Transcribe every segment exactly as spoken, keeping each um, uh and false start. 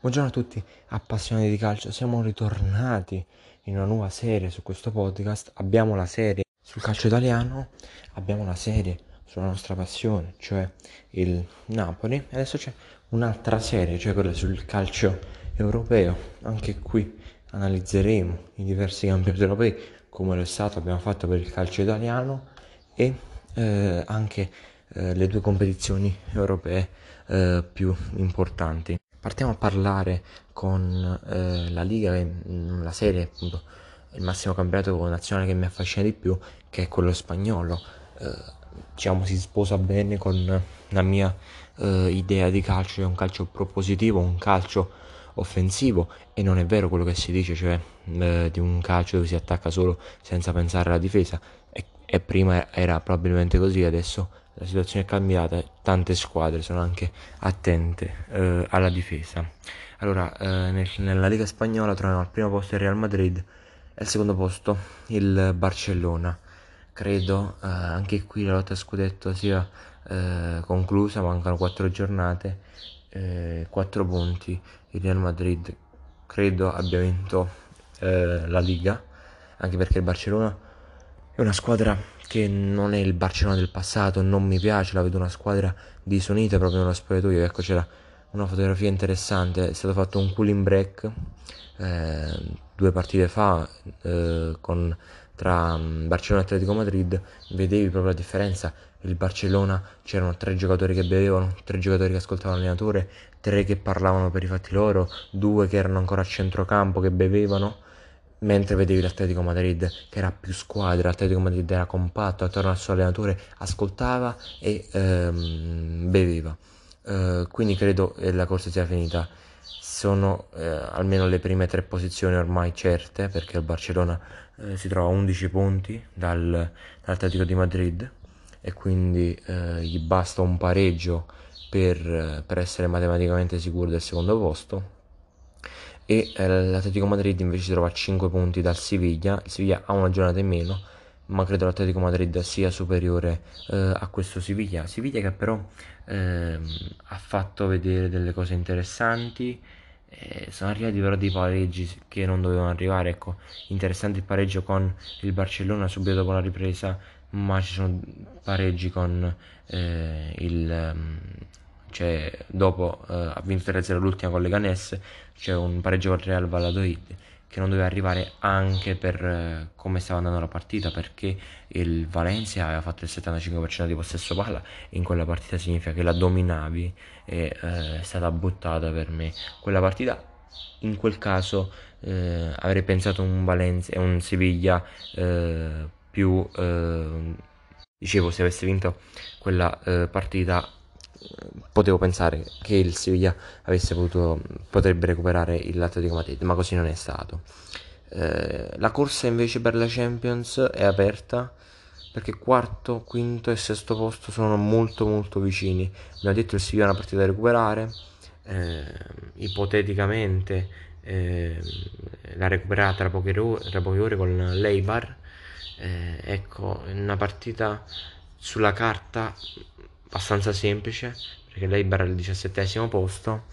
Buongiorno a tutti appassionati di calcio, siamo ritornati in una nuova serie su questo podcast. Abbiamo la serie sul calcio italiano, abbiamo la serie sulla nostra passione, cioè il Napoli, e adesso c'è un'altra serie, cioè quella sul calcio europeo. Anche qui analizzeremo i diversi campionati europei, come lo è stato, abbiamo fatto per il calcio italiano, e eh, anche eh, le due competizioni europee eh, più importanti. Partiamo a parlare con eh, la Liga, la serie, appunto, il massimo campionato nazionale che mi affascina di più, che è quello spagnolo. Eh, diciamo si sposa bene con la mia eh, idea di calcio, è un calcio propositivo, un calcio offensivo, e non è vero quello che si dice, cioè eh, di un calcio dove si attacca solo senza pensare alla difesa. E, e prima era probabilmente così, adesso la situazione è cambiata e tante squadre sono anche attente eh, alla difesa. Allora, eh, nel, nella Liga spagnola troviamo al primo posto il Real Madrid e al secondo posto il Barcellona. Credo eh, anche qui la lotta a scudetto sia eh, conclusa, mancano quattro giornate, eh, quattro punti. Il Real Madrid credo abbia vinto eh, la Liga, anche perché il Barcellona è una squadra che non è il Barcellona del passato, non mi piace, la vedo una squadra disunita proprio nello spogliatoio. Ecco, c'era una fotografia interessante, è stato fatto un cooling break eh, due partite fa eh, con, tra Barcellona e Atletico Madrid, vedevi proprio la differenza. Il Barcellona c'erano tre giocatori che bevevano, tre giocatori che ascoltavano l'allenatore, tre che parlavano per i fatti loro, due che erano ancora a centrocampo che bevevano. Mentre vedevi l'Atletico Madrid che era più squadra, l'Atletico Madrid era compatto attorno al suo allenatore, ascoltava e ehm, beveva. Eh, quindi credo che la corsa sia finita. Sono eh, almeno le prime tre posizioni ormai certe, perché il Barcellona eh, si trova a undici punti dal, dall'Atletico di Madrid, e quindi eh, gli basta un pareggio per, per essere matematicamente sicuro del secondo posto. E l'Atletico Madrid invece si trova a cinque punti dal Siviglia. Il Siviglia ha una giornata in meno, ma credo l'Atletico Madrid sia superiore eh, a questo Siviglia. Siviglia che però eh, ha fatto vedere delle cose interessanti, eh, sono arrivati però dei pareggi che non dovevano arrivare. Ecco, interessante il pareggio con il Barcellona subito dopo la ripresa, ma ci sono pareggi con eh, il... Cioè, dopo eh, ha vinto tre a zero l'ultima con Leganés, c'è un pareggio con Real Valladolid che non doveva arrivare, anche per eh, come stava andando la partita, perché il Valencia aveva fatto il settantacinque per cento di possesso palla e in quella partita significa che la dominavi, e eh, è stata buttata per me quella partita. In quel caso eh, avrei pensato un Valencia e un Siviglia eh, più eh, dicevo, se avesse vinto quella eh, partita potevo pensare che il Siviglia avesse potuto, potrebbe recuperare il Atletico Madrid, ma così non è stato. Eh, la corsa invece per la Champions è aperta, perché quarto, quinto e sesto posto sono molto molto vicini. Mi ha detto il Siviglia è una partita da recuperare, eh, ipoteticamente eh, la recupererà tra poche, ore, tra poche ore con l'Eibar. Eh, ecco, una partita sulla carta abbastanza semplice, perché l'Eibar è al diciassettesimo posto,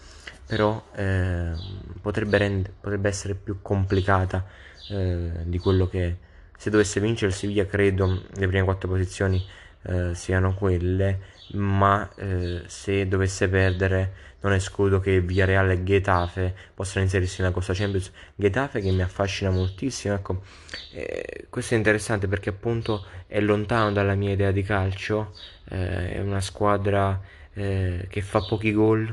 però eh, potrebbe, rend- potrebbe essere più complicata eh, di quello che, se dovesse vincere il Siviglia, credo le prime quattro posizioni eh, siano quelle, ma eh, se dovesse perdere non escludo che Villarreal e Getafe possano inserirsi nella corsa Champions. Getafe che mi affascina moltissimo, ecco, eh, questo è interessante perché appunto è lontano dalla mia idea di calcio. Eh, è una squadra eh, che fa pochi gol,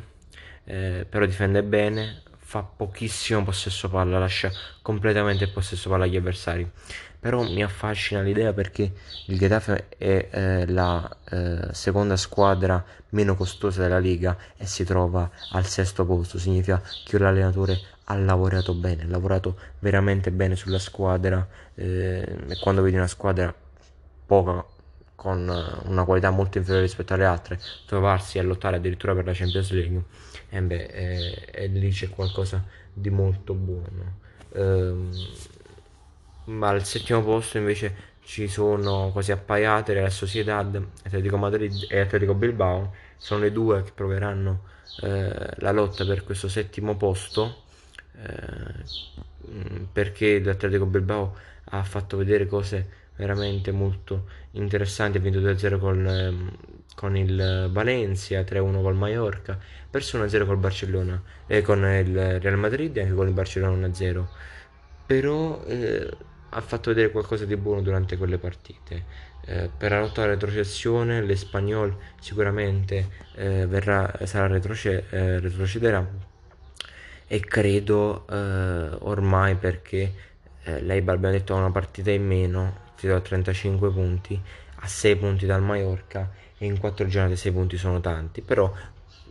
eh, però difende bene, fa pochissimo possesso palla, lascia completamente il possesso palla agli avversari. Però mi affascina l'idea, perché il Getafe è eh, la eh, seconda squadra meno costosa della Liga e si trova al sesto posto, significa che l'allenatore ha lavorato bene, ha lavorato veramente bene sulla squadra, eh, e quando vedi una squadra poca, con una qualità molto inferiore rispetto alle altre, trovarsi a lottare addirittura per la Champions League, e beh, è, è lì c'è qualcosa di molto buono. Ehm, ma al settimo posto invece ci sono quasi appaiate Real Sociedad, Atletico Madrid e Atletico Bilbao, sono le due che proveranno eh, la lotta per questo settimo posto, eh, perché l'Atletico Bilbao ha fatto vedere cose veramente molto interessanti, ha vinto due a zero con, ehm, con il Valencia, tre a uno col Mallorca, perso uno a zero col Barcellona e eh, con il Real Madrid e anche con il Barcellona uno a zero, però eh, ha fatto vedere qualcosa di buono durante quelle partite. Eh, per la lotta alla retrocessione l'Espanyol sicuramente eh, verrà, sarà retroce- eh, retrocederà, e credo eh, ormai, perché eh, l'Eibar, abbiamo detto, ha una partita in meno, a trentacinque punti, a sei punti dal Mallorca, e in quattro giornate sei punti sono tanti, però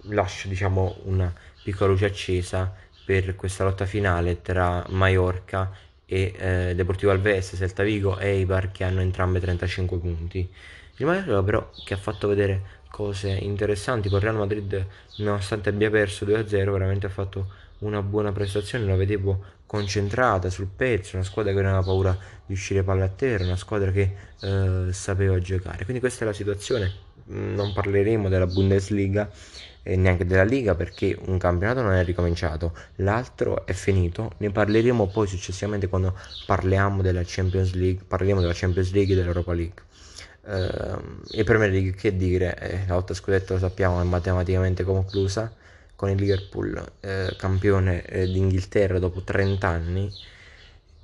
lascio, diciamo, una piccola luce accesa per questa lotta finale tra Mallorca e eh, Deportivo Alves, Celta Vigo e Eibar, che hanno entrambe trentacinque punti. Il Mallorca però che ha fatto vedere cose interessanti con Real Madrid, nonostante abbia perso due a zero, veramente ha fatto una buona prestazione, la vedevo concentrata, sul pezzo, una squadra che non aveva paura di uscire palla a terra, una squadra che eh, sapeva giocare. Quindi questa è la situazione. Non parleremo della Bundesliga e neanche della Liga, perché un campionato non è ricominciato, l'altro è finito, ne parleremo poi successivamente quando parliamo della Champions League, parliamo della Champions League e dell'Europa League. Eh, e Premier League, che dire, eh, la lotta scudetto lo sappiamo è matematicamente conclusa, con il Liverpool eh, campione eh, d'Inghilterra dopo trenta anni,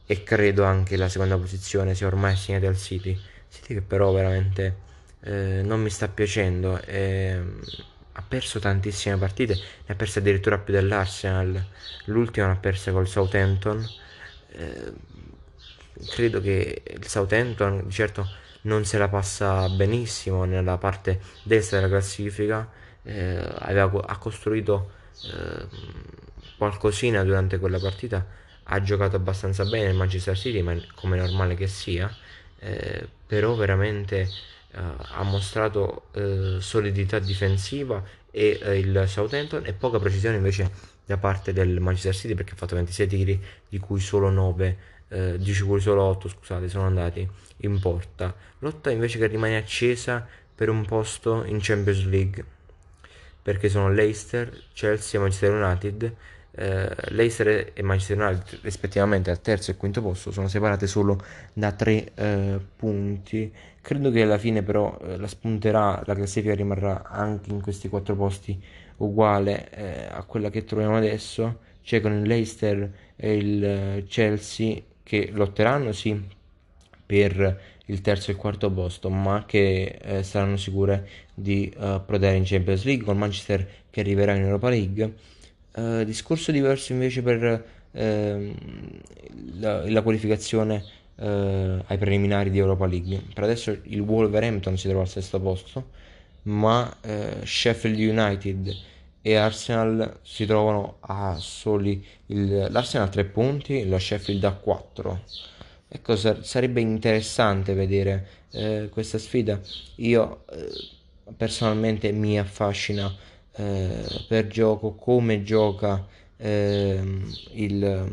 e credo anche la seconda posizione sia ormai assegnata al City City che però veramente eh, non mi sta piacendo, eh, ha perso tantissime partite, ne ha perse addirittura più dell'Arsenal, l'ultima l'ha persa col Southampton. Eh, credo che il Southampton di certo non se la passa benissimo nella parte destra della classifica. Eh, aveva, ha costruito eh, qualcosina durante quella partita, ha giocato abbastanza bene il Manchester City, ma come è normale che sia, eh, però veramente eh, ha mostrato eh, solidità difensiva e eh, il Southampton, e poca precisione invece da parte del Manchester City, perché ha fatto ventisei tiri di cui solo nove eh, di cui solo otto scusate sono andati in porta. Lotta invece che rimane accesa per un posto in Champions League, perché sono Leicester, Chelsea e Manchester United. eh, Leicester e Manchester United rispettivamente al terzo e quinto posto sono separate solo da tre eh, punti. Credo che alla fine però eh, la spunterà, la classifica rimarrà anche in questi quattro posti uguale eh, a quella che troviamo adesso, cioè con il Leicester e il eh, Chelsea che lotteranno sì per il terzo e quarto posto, ma che eh, saranno sicure di uh, prodare in Champions League, con Manchester che arriverà in Europa League. Uh, discorso diverso invece per uh, la, la qualificazione uh, ai preliminari di Europa League. Per adesso il Wolverhampton si trova al sesto posto, ma uh, Sheffield United e Arsenal si trovano a soli il, l'Arsenal a tre punti, la Sheffield a quattro. Ecco, sarebbe interessante vedere eh, questa sfida. Io eh, personalmente mi affascina eh, per gioco come gioca eh, il,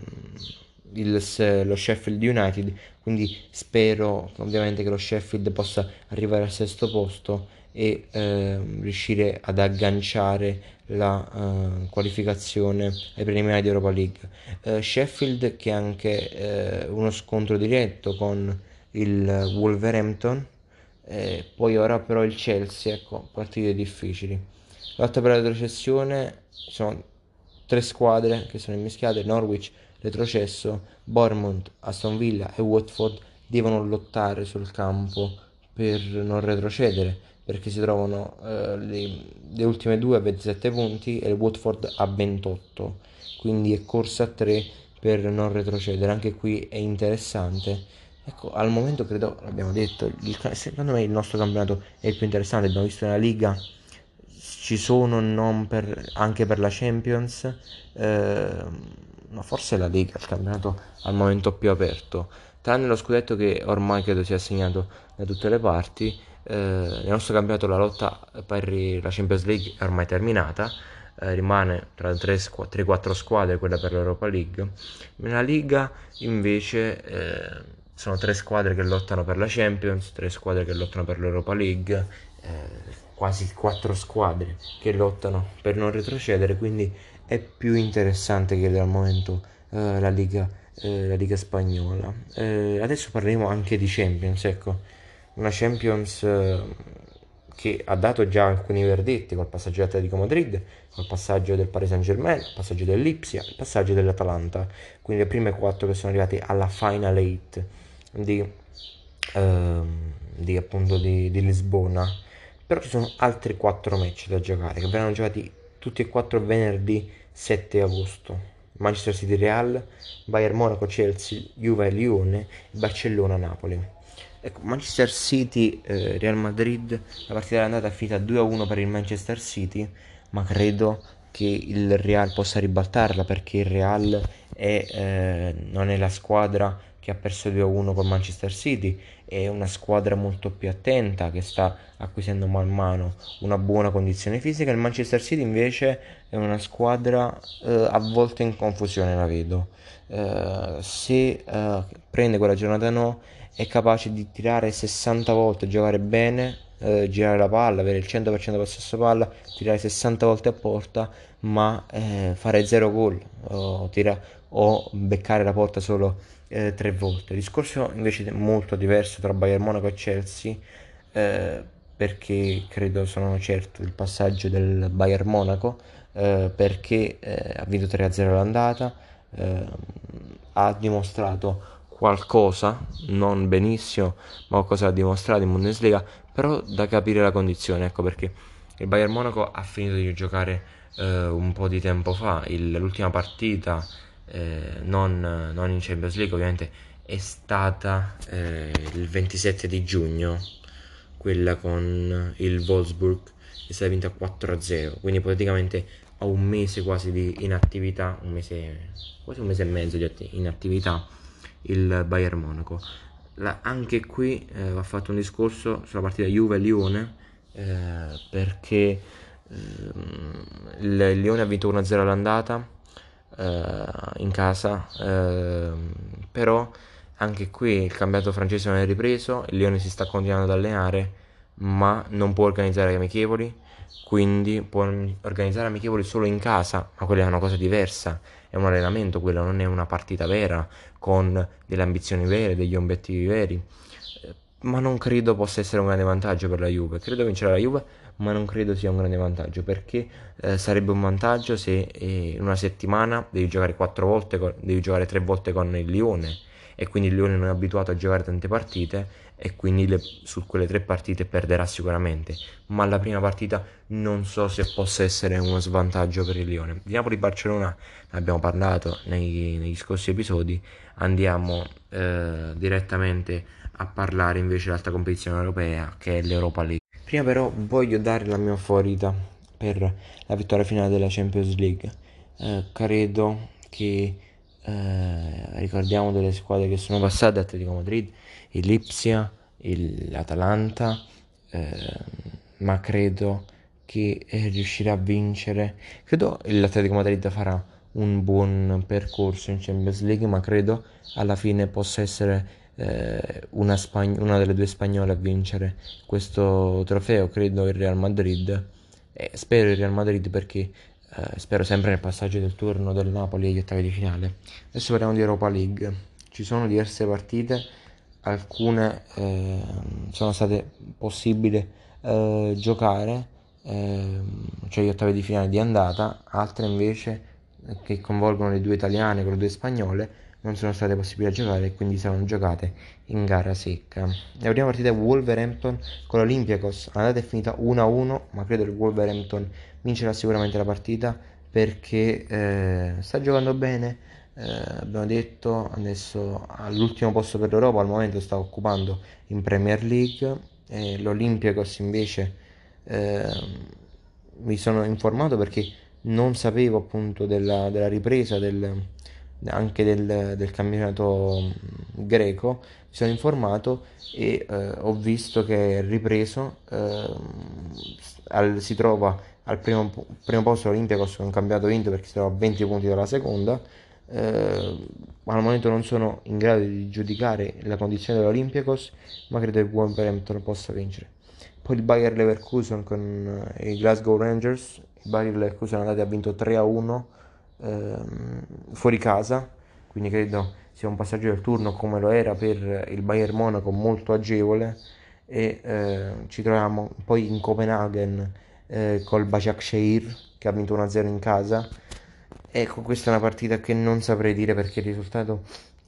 il, lo Sheffield United, quindi spero ovviamente che lo Sheffield possa arrivare al sesto posto e eh, riuscire ad agganciare la eh, qualificazione ai preliminari di Europa League. eh, Sheffield che ha anche eh, uno scontro diretto con il Wolverhampton, eh, poi ora però il Chelsea, ecco, partite difficili. Lotta per la retrocessione, ci sono tre squadre che sono immischiate: Norwich retrocesso, Bournemouth, Aston Villa e Watford devono lottare sul campo per non retrocedere, perché si trovano eh, le, le ultime due a ventisette punti e il Watford a ventotto, quindi è corsa a tre per non retrocedere. Anche qui è interessante. Ecco, al momento credo, l'abbiamo detto, il, secondo me il nostro campionato è il più interessante. Abbiamo visto nella Liga, ci sono non per, anche per la Champions, eh, ma forse la Liga è il campionato al momento più aperto, tranne lo scudetto che ormai credo sia assegnato da tutte le parti. Eh, nel nostro campionato la lotta per la Champions League è ormai terminata, eh, rimane tra tre quattro squadre quella per l'Europa League. Nella Liga invece eh, sono tre squadre che lottano per la Champions, tre squadre che lottano per l'Europa League, eh, quasi quattro squadre che lottano per non retrocedere, quindi è più interessante che al momento eh, la Liga, eh, la Liga spagnola. Eh, adesso parleremo anche di Champions, ecco, una Champions eh, che ha dato già alcuni verdetti col passaggio dell'Atletico Madrid, col passaggio del Paris Saint Germain, il passaggio del Lipsia, il passaggio dell'Atalanta, quindi le prime quattro che sono arrivate alla Final Eight di, ehm, di appunto di, di Lisbona. Però ci sono altri quattro match da giocare, che verranno giocati tutti e quattro venerdì sette agosto. Manchester City Real, Bayern Monaco Chelsea, Juve Lione, Barcellona Napoli. Ecco, Manchester City, eh, Real Madrid, la partita è andata finita due a uno per il Manchester City, ma credo che il Real possa ribaltarla, perché il Real è, eh, non è la squadra che ha perso due a uno con Manchester City, è una squadra molto più attenta, che sta acquisendo man mano una buona condizione fisica. Il Manchester City invece è una squadra eh, avvolta in confusione, la vedo, eh, se eh, prende quella giornata no, è capace di tirare sessanta volte, giocare bene, eh, girare la palla, avere il cento per cento possesso palla, tirare sessanta volte a porta, ma eh, fare zero gol o, tira, o beccare la porta solo eh, tre volte. Il discorso invece è molto diverso tra Bayern Monaco e Chelsea, eh, perché credo, sono certo, il passaggio del Bayern Monaco, eh, perché eh, ha vinto tre a zero l'andata, eh, ha dimostrato qualcosa, non benissimo, ma qualcosa ha dimostrato in Bundesliga, però da capire la condizione, ecco perché il Bayern Monaco ha finito di giocare eh, un po' di tempo fa, il, l'ultima partita eh, non, non in Champions League ovviamente, è stata eh, il ventisette di giugno, quella con il Wolfsburg, è stata vinta quattro a zero, quindi praticamente a un mese quasi di inattività, un mese, quasi un mese e mezzo di inattività il Bayern Monaco. La, anche qui eh, va fatto un discorso sulla partita Juve-Lione, eh, perché eh, il Lione ha vinto uno a zero all'andata eh, in casa, eh, però anche qui il campionato francese non è ripreso, il Lione si sta continuando ad allenare, ma non può organizzare amichevoli, quindi può organizzare amichevoli solo in casa, ma quella è una cosa diversa, è un allenamento, quella non è una partita vera con delle ambizioni vere, degli obiettivi veri, ma non credo possa essere un grande vantaggio per la Juve. Credo vincerà la Juve, ma non credo sia un grande vantaggio, perché eh, sarebbe un vantaggio se eh, in una settimana devi giocare quattro volte, con, devi giocare tre volte con il Lione, e quindi il Lione non è abituato a giocare tante partite, e quindi le, su quelle tre partite perderà sicuramente, ma la prima partita non so se possa essere uno svantaggio per il Lione. Di Napoli-Barcellona ne abbiamo parlato nei, negli scorsi episodi, andiamo eh, direttamente a parlare invece dell'altra competizione europea, che è l'Europa League. Prima però voglio dare la mia favorita per la vittoria finale della Champions League, eh, credo che Eh, ricordiamo delle squadre che sono passate: Atletico Madrid, il Lipsia, il, l'Atalanta, eh, ma credo che eh, riuscirà a vincere. Credo l'Atletico Madrid farà un buon percorso in Champions League, ma credo alla fine possa essere eh, una, Spagn- una delle due spagnole a vincere questo trofeo. Credo il Real Madrid, eh, spero il Real Madrid, perché Uh, spero sempre nel passaggio del turno del Napoli agli ottavi di finale. Adesso parliamo di Europa League. Ci sono diverse partite, alcune eh, sono state possibili eh, giocare, eh, cioè gli ottavi di finale di andata, altre invece eh, che coinvolgono le due italiane con le due spagnole non sono state possibili a giocare, e quindi saranno giocate in gara secca. La prima partita è Wolverhampton con l'Olympiacos, l'andata è finita uno a uno, ma credo che Wolverhampton vincerà sicuramente la partita, perché eh, sta giocando bene, eh, abbiamo detto, adesso all'ultimo posto per l'Europa, al momento sta occupando in Premier League, eh, l'Olympiacos invece eh, mi sono informato, perché non sapevo appunto della, della ripresa del, anche del, del campionato greco, mi sono informato e eh, ho visto che è ripreso, eh, al, si trova al primo, primo posto l'Olympiacos, con un campionato vinto perché si trova a venti punti dalla seconda, eh, al momento non sono in grado di giudicare la condizione dell'Olympiacos, ma credo che il Wolverhampton possa vincere. Poi il Bayer Leverkusen con i Glasgow Rangers. Il Bayer Leverkusen andate ha vinto tre a uno ehm, fuori casa, quindi credo sia un passaggio del turno, come lo era per il Bayern Monaco, molto agevole. E eh, ci troviamo poi in Copenaghen eh, col Başakşehir che ha vinto uno a zero in casa. Ecco, questa è una partita che non saprei dire perché il risultato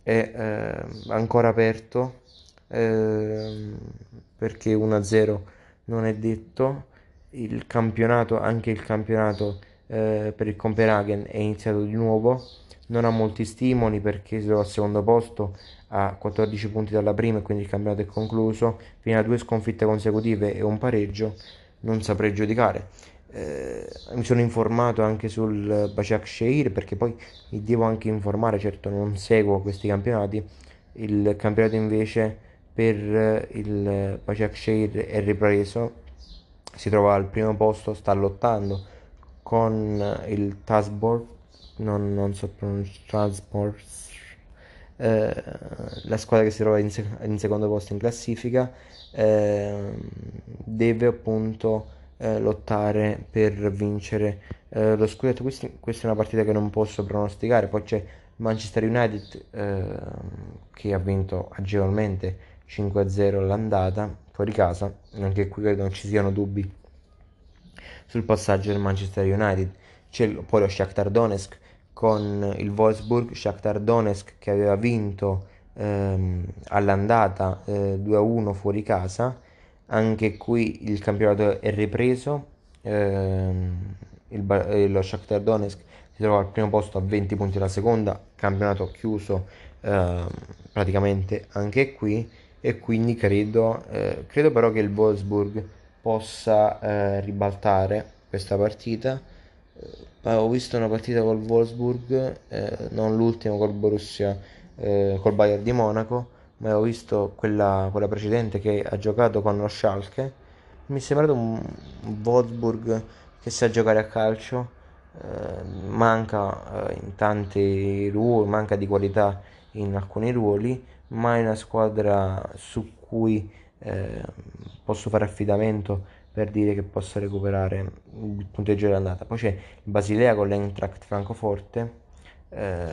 è eh, ancora aperto, eh, perché uno a zero non è detto. Il campionato, anche il campionato eh, per il Copenaghen è iniziato di nuovo, non ha molti stimoli perché sono al secondo posto a quattordici punti dalla prima e quindi il campionato è concluso. Fino a due sconfitte consecutive e un pareggio non saprei giudicare. Eh, mi sono informato anche sul Başakşehir perché poi mi devo anche informare, certo non seguo questi campionati. Il campionato invece per il Başakşehir è ripreso, si trova al primo posto, sta lottando con il Taspor, non, non so pronunciare, eh, la squadra che si trova in, sec- in secondo posto in classifica, eh, deve appunto eh, lottare per vincere eh, lo scudetto. Questa, questa è una partita che non posso pronosticare. Poi c'è Manchester United eh, che ha vinto agevolmente cinque a zero l'andata fuori casa, anche qui credo non ci siano dubbi sul passaggio del Manchester United. C'è poi lo Shakhtar Donetsk con il Wolfsburg, Shakhtar Donetsk che aveva vinto ehm, all'andata eh, due a uno fuori casa, anche qui il campionato è ripreso, ehm, il, eh, lo Shakhtar Donetsk si trova al primo posto a venti punti dalla seconda, campionato chiuso ehm, praticamente anche qui. E quindi credo, eh, credo però che il Wolfsburg possa eh, ribaltare questa partita. Eh, ho visto una partita col Wolfsburg, eh, non l'ultima col Borussia, eh, col Bayern di Monaco, ma ho visto quella, quella precedente che ha giocato con lo Schalke. Mi è sembrato un Wolfsburg che sa giocare a calcio, eh, manca eh, in tanti ruoli, manca di qualità in alcuni ruoli, ma è una squadra su cui eh, posso fare affidamento per dire che possa recuperare il punteggio dell'andata. Poi c'è Basilea con l'Eintracht Francoforte, eh,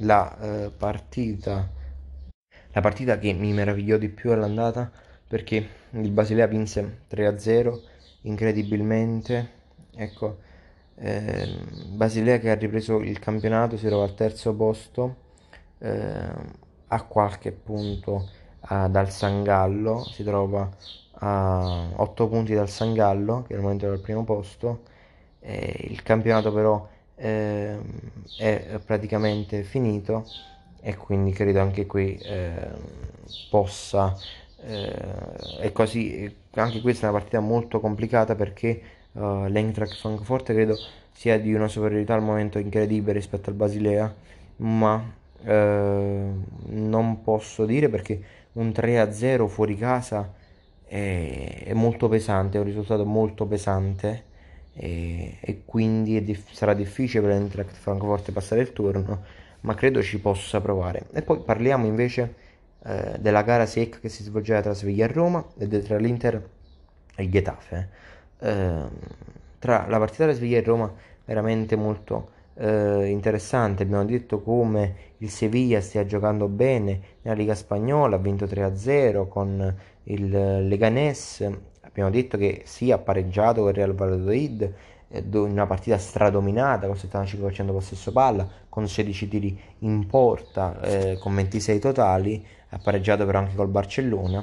la eh, partita la partita che mi meravigliò di più all'andata, perché il Basilea vinse tre a zero incredibilmente. Ecco, eh, Basilea che ha ripreso il campionato, si trova al terzo posto, eh, a qualche punto uh, dal Sangallo, si trova a otto punti dal Sangallo che al momento era al primo posto. Eh, il campionato però eh, è praticamente finito e quindi credo anche qui eh, possa eh, è così. Anche questa è una partita molto complicata perché uh, l'Eintracht Francoforte credo sia di una superiorità al momento incredibile rispetto al Basilea, ma Eh, non posso dire perché un tre a zero fuori casa è, è molto pesante, è un risultato molto pesante e, e quindi è dif- sarà difficile per l'Eintracht Francoforte passare il turno, ma credo ci possa provare. E poi parliamo invece eh, della gara secca che si svolgerà tra Siviglia e Roma e de- tra l'Inter e il Getafe. Eh, tra la partita tra Siviglia e Roma veramente molto Eh, interessante. Abbiamo detto come il Siviglia stia giocando bene nella Liga Spagnola, ha vinto tre a zero con il Leganés. Abbiamo detto che si sì, ha pareggiato con il Real Valladolid in eh, una partita stradominata con settantacinque per cento possesso palla, con sedici tiri in porta, eh, con ventisei totali. Ha pareggiato però anche col Barcellona.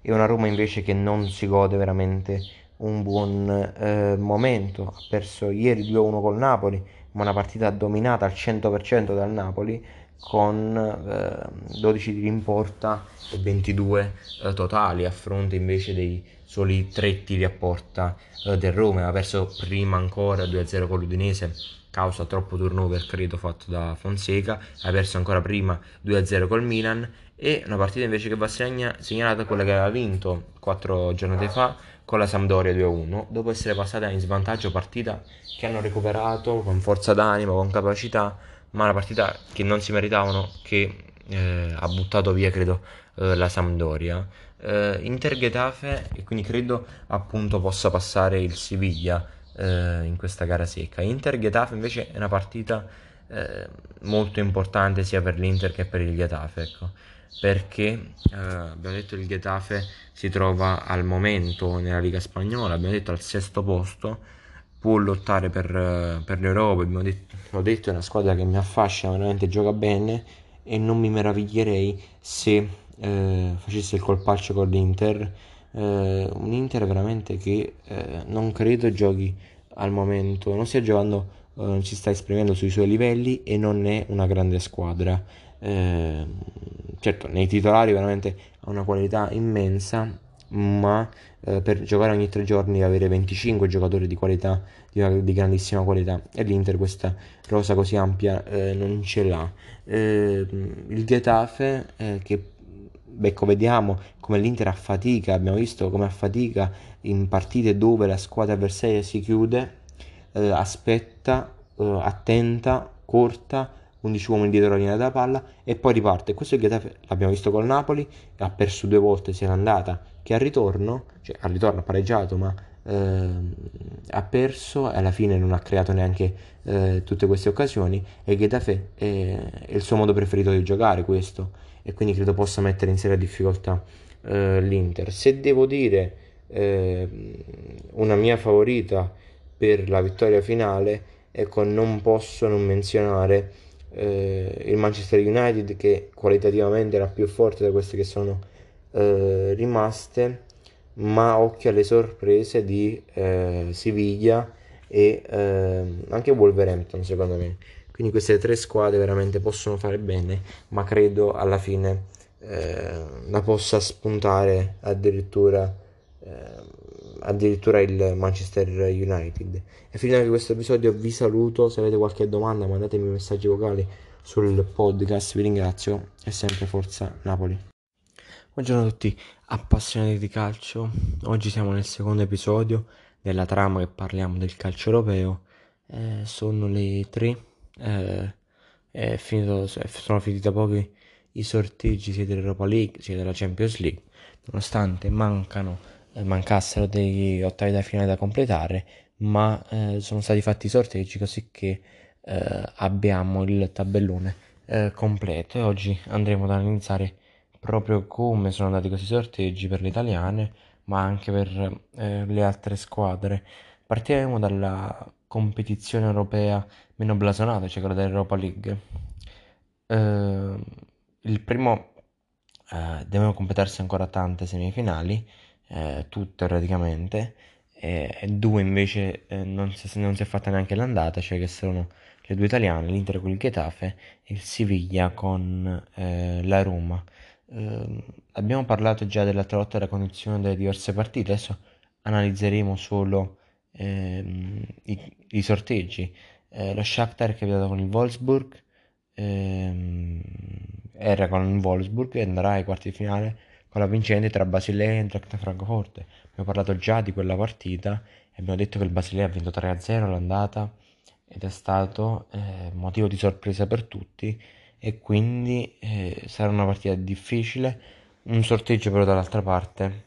E una Roma invece che non si gode veramente un buon eh, momento, ha perso ieri due a uno col Napoli, ma una partita dominata al cento per cento dal Napoli con eh, dodici tiri in porta e ventidue eh, totali, a fronte invece dei soli tre tiri a porta eh, del Roma. Ha perso prima ancora due a zero con l'Udinese, causa troppo turnover credo fatto da Fonseca. Ha perso ancora prima due a zero col Milan, e una partita invece che va segna, segnalata quella che aveva vinto quattro giornate fa con la Sampdoria due a uno, dopo essere passata in svantaggio, partita che hanno recuperato con forza d'animo, con capacità, ma una partita che non si meritavano, che eh, ha buttato via, credo, eh, la Sampdoria. Eh, Inter Getafe, e quindi credo appunto possa passare il Siviglia eh, in questa gara secca. Inter Getafe invece è una partita eh, molto importante sia per l'Inter che per il Getafe, ecco, perché eh, abbiamo detto il Getafe si trova al momento nella Liga Spagnola, abbiamo detto al sesto posto, può lottare per, per l'Europa, abbiamo detto, l'ho detto, è una squadra che mi affascina, veramente gioca bene e non mi meraviglierei se eh, facesse il colpaccio con l'Inter, eh, un Inter veramente che eh, non credo giochi al momento, non stia giocando, eh, non si sta esprimendo sui suoi livelli e non è una grande squadra. Eh, certo, nei titolari veramente ha una qualità immensa, ma eh, per giocare ogni tre giorni e avere venticinque giocatori di qualità, di, una, di grandissima qualità, e l'Inter questa rosa così ampia eh, non ce l'ha. Eh, il Getafe eh, che ecco, vediamo come l'Inter affatica, abbiamo visto come affatica in partite dove la squadra avversaria si chiude, eh, aspetta, eh, attenta, corta, undici uomini dietro la linea della palla e poi riparte. Questo è il Getafe, l'abbiamo visto col Napoli, ha perso due volte sia l'andata che al ritorno, cioè al ritorno ha pareggiato ma eh, ha perso e alla fine non ha creato neanche eh, tutte queste occasioni, e il Getafe è, è il suo modo preferito di giocare questo, e quindi credo possa mettere in seria difficoltà eh, l'Inter. Se devo dire eh, una mia favorita per la vittoria finale, ecco, non posso non menzionare Eh, il Manchester United, che qualitativamente era più forte da queste che sono eh, rimaste, ma occhio alle sorprese di eh, Siviglia e eh, anche Wolverhampton secondo me, quindi queste tre squadre veramente possono fare bene, ma credo alla fine eh, la possa spuntare addirittura eh, addirittura il Manchester United. E fino anche questo episodio vi saluto, se avete qualche domanda mandatemi messaggi vocali sul podcast, vi ringrazio e sempre forza Napoli. Buongiorno a tutti appassionati di calcio, oggi siamo nel secondo episodio della trama che parliamo del calcio europeo, eh, sono le tre, eh, è finito, sono finiti da pochi i sorteggi sia dell'Europa League sia della Champions League, nonostante mancano mancassero degli ottavi da finale da completare, ma eh, sono stati fatti i sorteggi così che eh, abbiamo il tabellone eh, completo, e oggi andremo ad analizzare proprio come sono andati questi sorteggi per le italiane ma anche per eh, le altre squadre. Partiremo dalla competizione europea meno blasonata, cioè quella dell'Europa League. Eh, il primo eh, devono completarsi ancora tante semifinali, Eh, tutte praticamente, eh, e due invece eh, non, si, non si è fatta neanche l'andata, cioè che sono le due italiane, l'Inter con il Getafe e il Siviglia con eh, la Roma. Eh, abbiamo parlato già dell'altra lotta e della condizione delle diverse partite, adesso analizzeremo solo eh, i, i sorteggi. Eh, lo Shakhtar che è abitato con il Wolfsburg, eh, era con il Wolfsburg e andrà ai quarti di finale con la vincente tra Basilea e Eintracht Francoforte. Abbiamo parlato già di quella partita e abbiamo detto che il Basilea ha vinto tre a zero all'andata ed è stato eh, motivo di sorpresa per tutti, e quindi eh, sarà una partita difficile, un sorteggio però dall'altra parte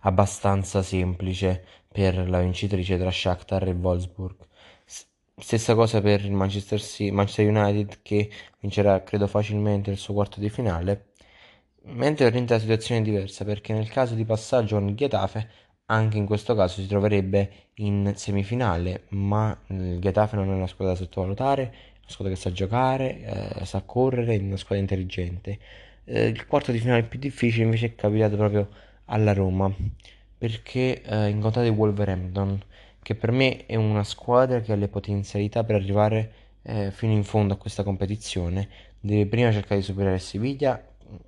abbastanza semplice per la vincitrice tra Shakhtar e Wolfsburg. Stessa cosa per il Manchester City, Manchester United, che vincerà credo facilmente il suo quarto di finale, mentre per la situazione è diversa, perché nel caso di passaggio con il Getafe anche in questo caso si troverebbe in semifinale, ma il Getafe non è una squadra da sottovalutare, è una squadra che sa giocare, eh, sa correre, è una squadra intelligente. Eh, il quarto di finale più difficile invece è capitato proprio alla Roma, perché eh, incontrate Wolverhampton, che per me è una squadra che ha le potenzialità per arrivare eh, fino in fondo a questa competizione. Deve prima cercare di superare il Siviglia,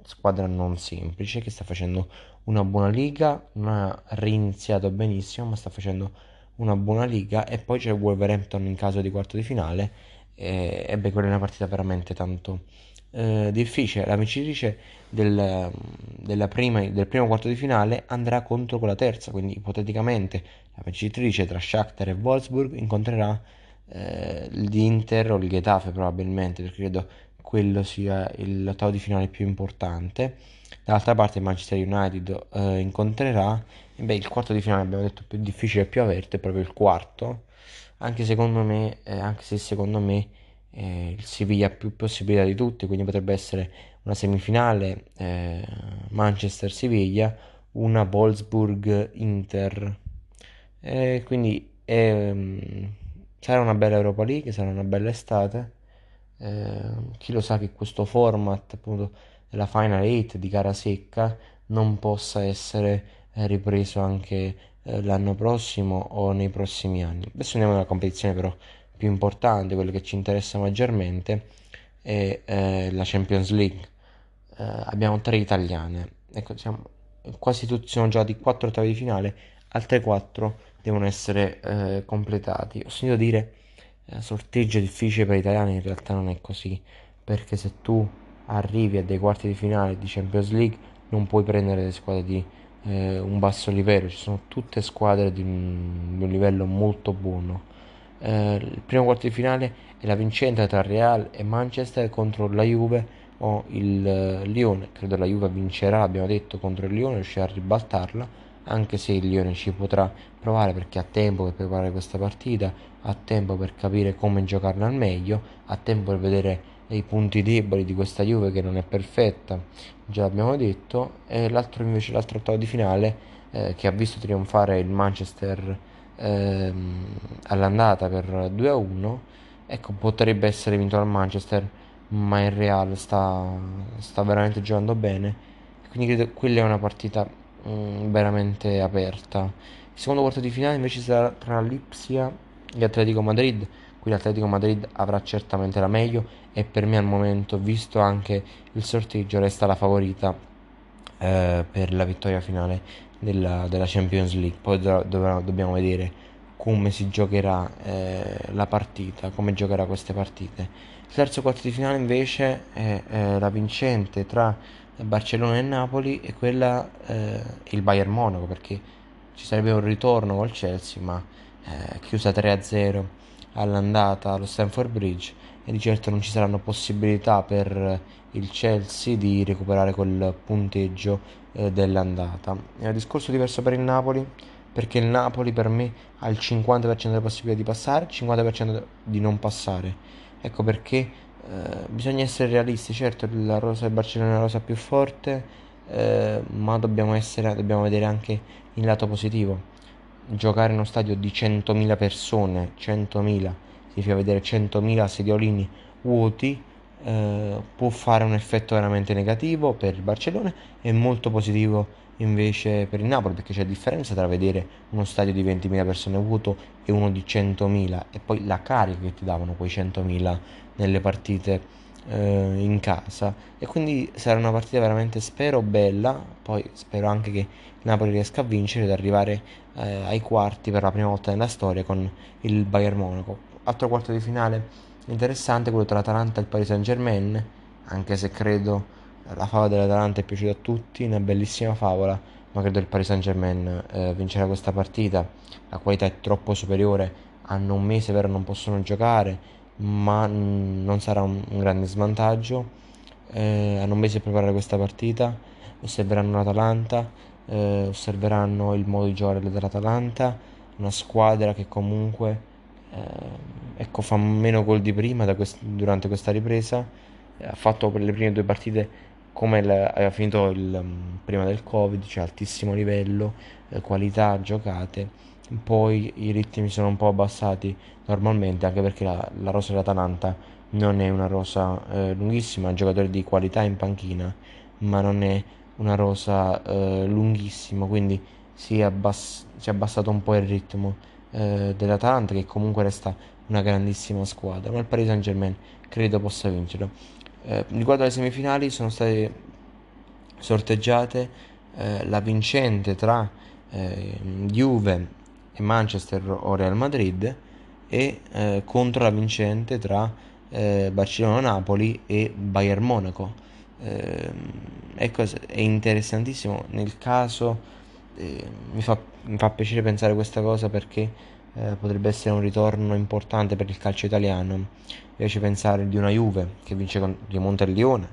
squadra non semplice che sta facendo una buona liga, non ha riniziato benissimo ma sta facendo una buona liga, e poi c'è Wolverhampton in caso di quarto di finale, e, e beh, quella è una partita veramente tanto eh, difficile. La vincitrice del, della prima, del primo quarto di finale andrà contro quella terza, quindi ipoteticamente la vincitrice tra Shakhtar e Wolfsburg incontrerà eh, l'Inter o il Getafe probabilmente, perché credo quello sia il l'ottavo di finale più importante. Dall'altra parte il Manchester United eh, incontrerà e beh, il quarto di finale, abbiamo detto più difficile e più aperto, è proprio il quarto, anche secondo me eh, anche se secondo me eh, il Siviglia ha più possibilità di tutti, quindi potrebbe essere una semifinale eh, Manchester-Siviglia, una Wolfsburg-Inter, eh, quindi eh, sarà una bella Europa League, sarà una bella estate. Eh, chi lo sa che questo format appunto della Final Eight di gara secca non possa essere eh, ripreso anche eh, l'anno prossimo o nei prossimi anni. Adesso andiamo alla competizione però più importante, quello che ci interessa maggiormente è eh, la Champions League. Eh, abbiamo tre italiane, ecco, siamo, quasi tutti sono già di quattro ottavi di finale, altre quattro devono essere eh, completati. Ho sentito dire sorteggio difficile per gli italiani, in realtà non è così, perché se tu arrivi a dei quarti di finale di Champions League non puoi prendere le squadre di eh, un basso livello, ci sono tutte squadre di un, di un livello molto buono. Eh, il primo quarto di finale è la vincente tra Real e Manchester contro la Juve o il eh, Lione. Credo la Juve vincerà, abbiamo detto, contro il Lione, riuscirà a ribaltarla, anche se il Lione ci potrà provare perché ha tempo per preparare questa partita, ha tempo per capire come giocarla al meglio, ha tempo per vedere i punti deboli di questa Juve che non è perfetta, già l'abbiamo detto. E l'altro invece, l'altro ottavo di finale eh, che ha visto trionfare il Manchester eh, all'andata per due a uno, ecco, potrebbe essere vinto dal Manchester, ma il Real sta, sta veramente giocando bene, quindi credo quella è una partita veramente aperta. Il secondo quarto di finale invece sarà tra Lipsia e Atletico Madrid. Qui l'Atletico Madrid avrà certamente la meglio e per me al momento, visto anche il sorteggio, resta la favorita eh, per la vittoria finale della, della Champions League. Poi do, do, dobbiamo vedere come si giocherà eh, la partita, come giocherà queste partite. Il terzo quarto di finale invece è eh, la vincente tra Barcellona e Napoli e quella eh, il Bayern Monaco, perché ci sarebbe un ritorno col Chelsea, ma eh, chiusa tre a zero all'andata allo Stamford Bridge, e di certo non ci saranno possibilità per il Chelsea di recuperare quel punteggio eh, dell'andata. È un discorso diverso per il Napoli, perché il Napoli per me ha il cinquanta per cento delle possibilità di passare, il cinquanta per cento di non passare. Ecco perché Eh, bisogna essere realisti. Certo, la rosa del Barcellona è una rosa più forte, eh, ma dobbiamo, essere, dobbiamo vedere anche il lato positivo. Giocare in uno stadio di centomila persone, centomila, significa vedere centomila sediolini vuoti, eh, può fare un effetto veramente negativo per il Barcellona e molto positivo invece per il Napoli, perché c'è differenza tra vedere uno stadio di ventimila persone vuoto e uno di centomila, e poi la carica che ti davano quei centomila nelle partite eh, in casa. E quindi sarà una partita veramente, spero, bella. Poi spero anche che il Napoli riesca a vincere ed arrivare eh, ai quarti per la prima volta nella storia con il Bayern Monaco. Altro quarto di finale interessante, quello tra l'Atalanta e il Paris Saint Germain, anche se credo la favola dell'Atalanta è piaciuta a tutti, una bellissima favola, ma credo il Paris Saint Germain eh, vincerà questa partita. La qualità è troppo superiore, hanno un mese però non possono giocare, ma mh, non sarà un, un grande svantaggio, eh, hanno un mese per preparare questa partita, osserveranno l'Atalanta, eh, osserveranno il modo di giocare dell'Atalanta, una squadra che comunque eh, ecco, fa meno gol di prima da quest- durante questa ripresa, eh, ha fatto per le prime due partite come la, aveva finito il, um, prima del Covid, cioè altissimo livello, eh, qualità giocate, poi i ritmi sono un po' abbassati normalmente, anche perché la, la rosa dell'Atalanta non è una rosa eh, lunghissima, giocatori di qualità in panchina, ma non è una rosa eh, lunghissima, quindi si è, abbass- si è abbassato un po' il ritmo eh, dell'Atalanta, che comunque resta una grandissima squadra, ma il Paris Saint Germain credo possa vincerlo. Eh, riguardo alle semifinali, sono state sorteggiate eh, la vincente tra eh, Juve e Manchester o Real Madrid e eh, contro la vincente tra eh, Barcellona-Napoli e Bayern Monaco. Eh, ecco, è interessantissimo nel caso, eh, mi, fa, mi fa piacere pensare questa cosa, perché eh, potrebbe essere un ritorno importante per il calcio italiano. Invece pensare di una Juve che vince con, rimonta il Lione,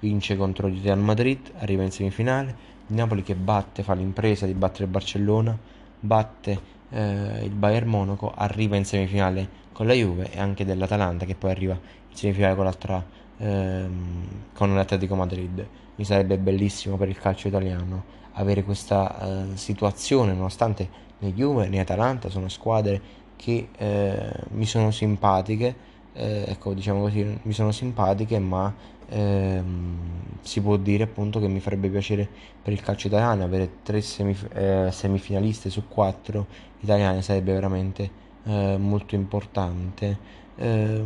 vince contro il Real Madrid, arriva in semifinale, il Napoli che batte, fa l'impresa di battere il Barcellona, batte eh, il Bayern Monaco, arriva in semifinale con la Juve, e anche dell'Atalanta che poi arriva in semifinale con l'altra, ehm, con l'Atletico Madrid. Mi sarebbe bellissimo per il calcio italiano avere questa eh, situazione, nonostante né Juve né Atalanta sono squadre che eh, mi sono simpatiche, eh, ecco diciamo così, mi sono simpatiche, ma ehm, si può dire appunto che mi farebbe piacere per il calcio italiano avere tre semif- eh, semifinaliste su quattro italiane, sarebbe veramente eh, molto importante. eh,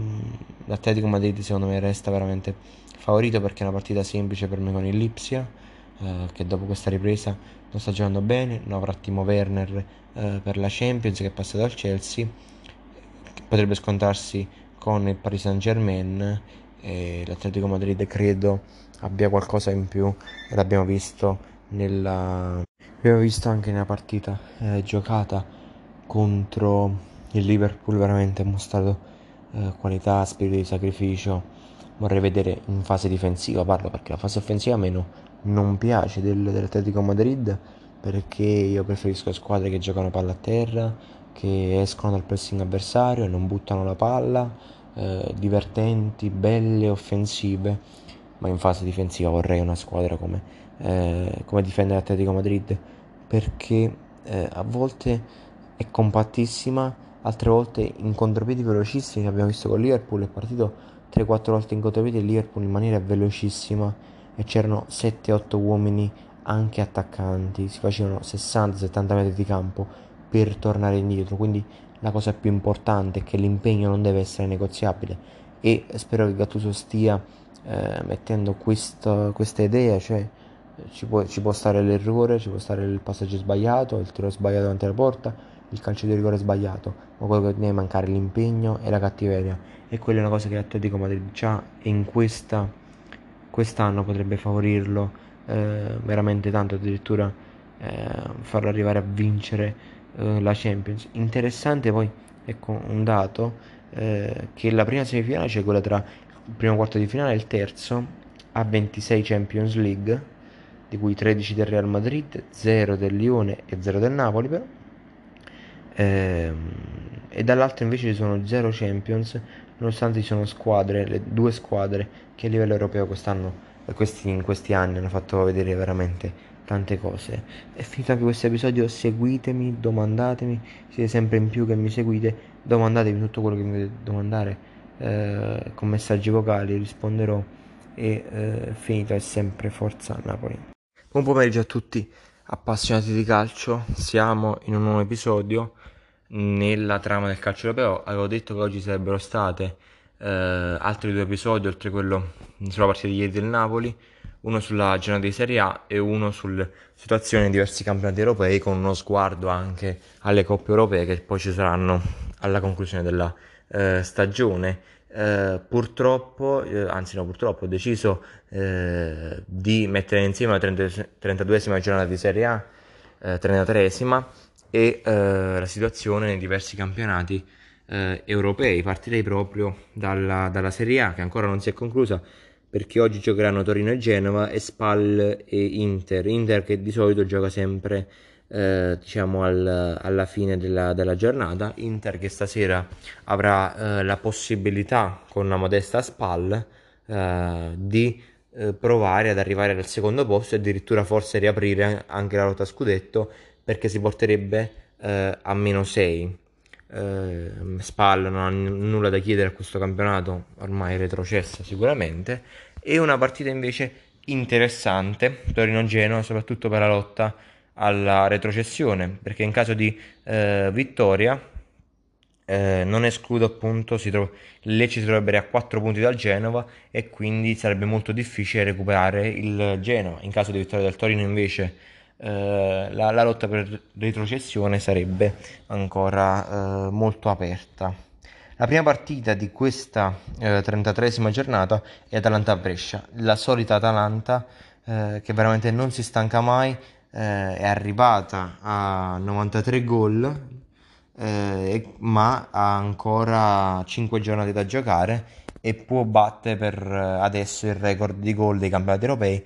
L'Atletico Madrid secondo me resta veramente favorito, perché è una partita semplice per me con il Lipsia, Uh, che dopo questa ripresa non sta giocando bene, non avrà Timo Werner uh, per la Champions, che è passato al Chelsea, che potrebbe scontrarsi con il Paris Saint Germain, e l'Atletico Madrid credo abbia qualcosa in più, e l'abbiamo visto nella... abbiamo visto anche nella partita eh, giocata contro il Liverpool, veramente ha mostrato eh, qualità, spirito di sacrificio. Vorrei vedere in fase difensiva, parlo perché la fase offensiva meno non piace del, dell'Atletico Madrid, perché io preferisco squadre che giocano palla a terra, che escono dal pressing avversario, non buttano la palla, eh, divertenti, belle, offensive, ma in fase difensiva vorrei una squadra come, eh, come difende l'Atletico Madrid, perché eh, a volte è compattissima, altre volte in contropiedi velocissimi. Abbiamo visto con Liverpool, è partito tre quattro volte in contropiedi e Liverpool in maniera velocissima, e c'erano sette otto uomini anche attaccanti, si facevano sessanta settanta metri di campo per tornare indietro. Quindi la cosa più importante è che l'impegno non deve essere negoziabile, e spero che Gattuso stia eh, mettendo questo, questa idea, cioè ci può, ci può stare l'errore, ci può stare il passaggio sbagliato, il tiro sbagliato davanti alla porta, il calcio di rigore sbagliato, ma quello che deve mancare è l'impegno e la cattiveria, e quella è una cosa che l'Atletico Madrid c'ha, e in questa quest'anno potrebbe favorirlo eh, veramente tanto, addirittura eh, farlo arrivare a vincere eh, la Champions. Interessante poi, ecco un dato, eh, che la prima semifinale, cioè quella tra il primo quarto di finale e il terzo, ha ventisei Champions League, di cui tredici del Real Madrid, zero del Lione e zero del Napoli però, eh, e dall'altro invece ci sono zero Champions, nonostante ci sono squadre, le due squadre che a livello europeo quest'anno, questi, in questi anni hanno fatto vedere veramente tante cose. È finito anche questo episodio, seguitemi, domandatemi, siete sempre in più che mi seguite, domandatemi tutto quello che mi volete domandare eh, con messaggi vocali, risponderò, e eh, finito è sempre Forza Napoli. Buon pomeriggio a tutti appassionati di calcio, siamo in un nuovo episodio nella trama del calcio europeo. Avevo detto che oggi sarebbero state eh, altri due episodi, oltre quello sulla partita di ieri del Napoli, uno sulla giornata di Serie A e uno sulla situazione di diversi campionati europei, con uno sguardo anche alle coppe europee che poi ci saranno alla conclusione della eh, stagione. Eh, purtroppo, eh, anzi no purtroppo, ho deciso eh, di mettere insieme la trentaduesima giornata di Serie A, eh, trentatreesima, e eh, la situazione nei diversi campionati eh, europei. Partirei proprio dalla, dalla Serie A, che ancora non si è conclusa, perché oggi giocheranno Torino e Genova, e Spal e Inter Inter che di solito gioca sempre eh, diciamo al, alla fine della, della giornata. Inter che stasera avrà eh, la possibilità, con una modesta Spal, eh, di eh, provare ad arrivare al secondo posto, e addirittura forse riaprire anche la lotta scudetto, perché si porterebbe eh, a meno sei. Eh, Spal non ha n- nulla da chiedere a questo campionato, ormai retrocessa sicuramente. E una partita invece interessante, Torino-Genoa, soprattutto per la lotta alla retrocessione, perché in caso di eh, vittoria eh, non escludo appunto, si tro- Lecce si troverebbe a quattro punti dal Genova, e quindi sarebbe molto difficile recuperare il Genoa. In caso di vittoria del Torino invece, Uh, la, la lotta per retrocessione sarebbe ancora uh, molto aperta. La prima partita di questa uh, trentatreesima giornata è Atalanta-Brescia, la solita Atalanta uh, che veramente non si stanca mai, uh, è arrivata a novantatré gol, uh, eh, ma ha ancora cinque giornate da giocare e può battere per adesso il record di gol dei campionati europei,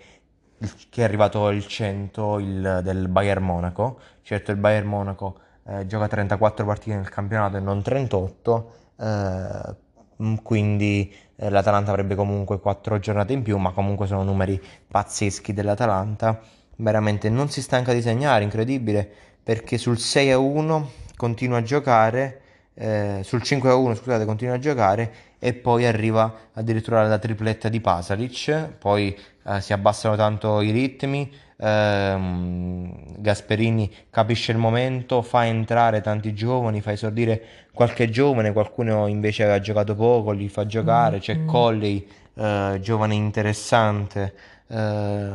che è arrivato al cento il, del Bayern Monaco. Certo, il Bayern Monaco eh, gioca trentaquattro partite nel campionato e non trentotto, eh, quindi eh, l'Atalanta avrebbe comunque quattro giornate in più, ma comunque sono numeri pazzeschi dell'Atalanta. Veramente non si stanca di segnare, incredibile, perché sul sei a uno continua a giocare, eh, sul cinque a uno scusate continua a giocare, e poi arriva addirittura alla tripletta di Pasalic. Poi eh, si abbassano tanto i ritmi, ehm, Gasperini capisce il momento, fa entrare tanti giovani, fa esordire qualche giovane, qualcuno invece aveva giocato poco, li fa giocare, mm-hmm. C'è Colley, eh, giovane interessante, eh,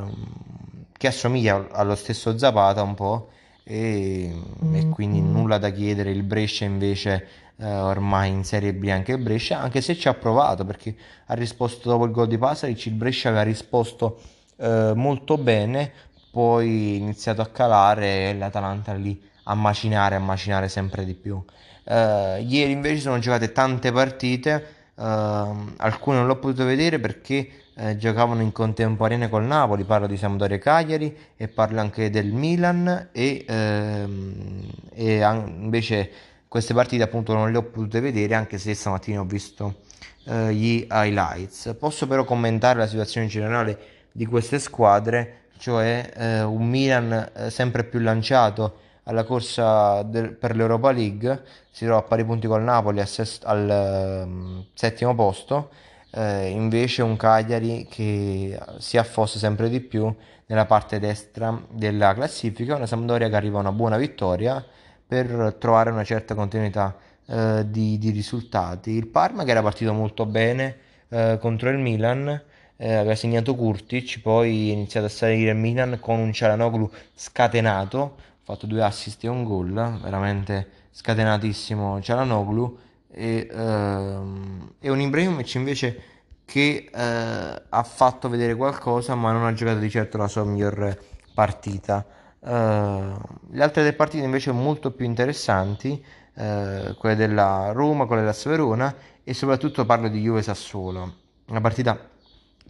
che assomiglia allo stesso Zapata un po', e, mm-hmm. e quindi nulla da chiedere. Il Brescia invece, eh, ormai in Serie B anche il Brescia, anche se ci ha provato, perché ha risposto dopo il gol di Pasalic, il Brescia aveva risposto eh, molto bene, poi iniziato a calare e l'Atalanta lì a macinare, a macinare sempre di più. Eh, ieri invece sono giocate tante partite, eh, alcune non l'ho potuto vedere perché Eh, giocavano in contemporanea col Napoli, parlo di Sampdoria Cagliari e parlo anche del Milan, e, ehm, e an- invece queste partite appunto non le ho potute vedere, anche se stamattina ho visto eh, gli highlights. Posso però commentare la situazione generale di queste squadre, cioè eh, un Milan eh, sempre più lanciato alla corsa del- per l'Europa League, si trova a pari punti col Napoli al, sest- al ehm, settimo posto. Eh, invece un Cagliari che si affossa sempre di più nella parte destra della classifica, una Sampdoria che arriva a una buona vittoria per trovare una certa continuità eh, di, di risultati. Il Parma che era partito molto bene eh, contro il Milan, eh, aveva segnato Kurtic, poi è iniziato a salire il Milan con un Çalhanoğlu scatenato, ha fatto due assist e un gol, veramente scatenatissimo Çalhanoğlu. E, ehm, e un Ibrahimovic invece che eh, ha fatto vedere qualcosa, ma non ha giocato di certo la sua miglior partita. Eh, le altre tre partite invece molto più interessanti, eh, quelle della Roma, quelle della Verona, e soprattutto parlo di Juve Sassuolo, la partita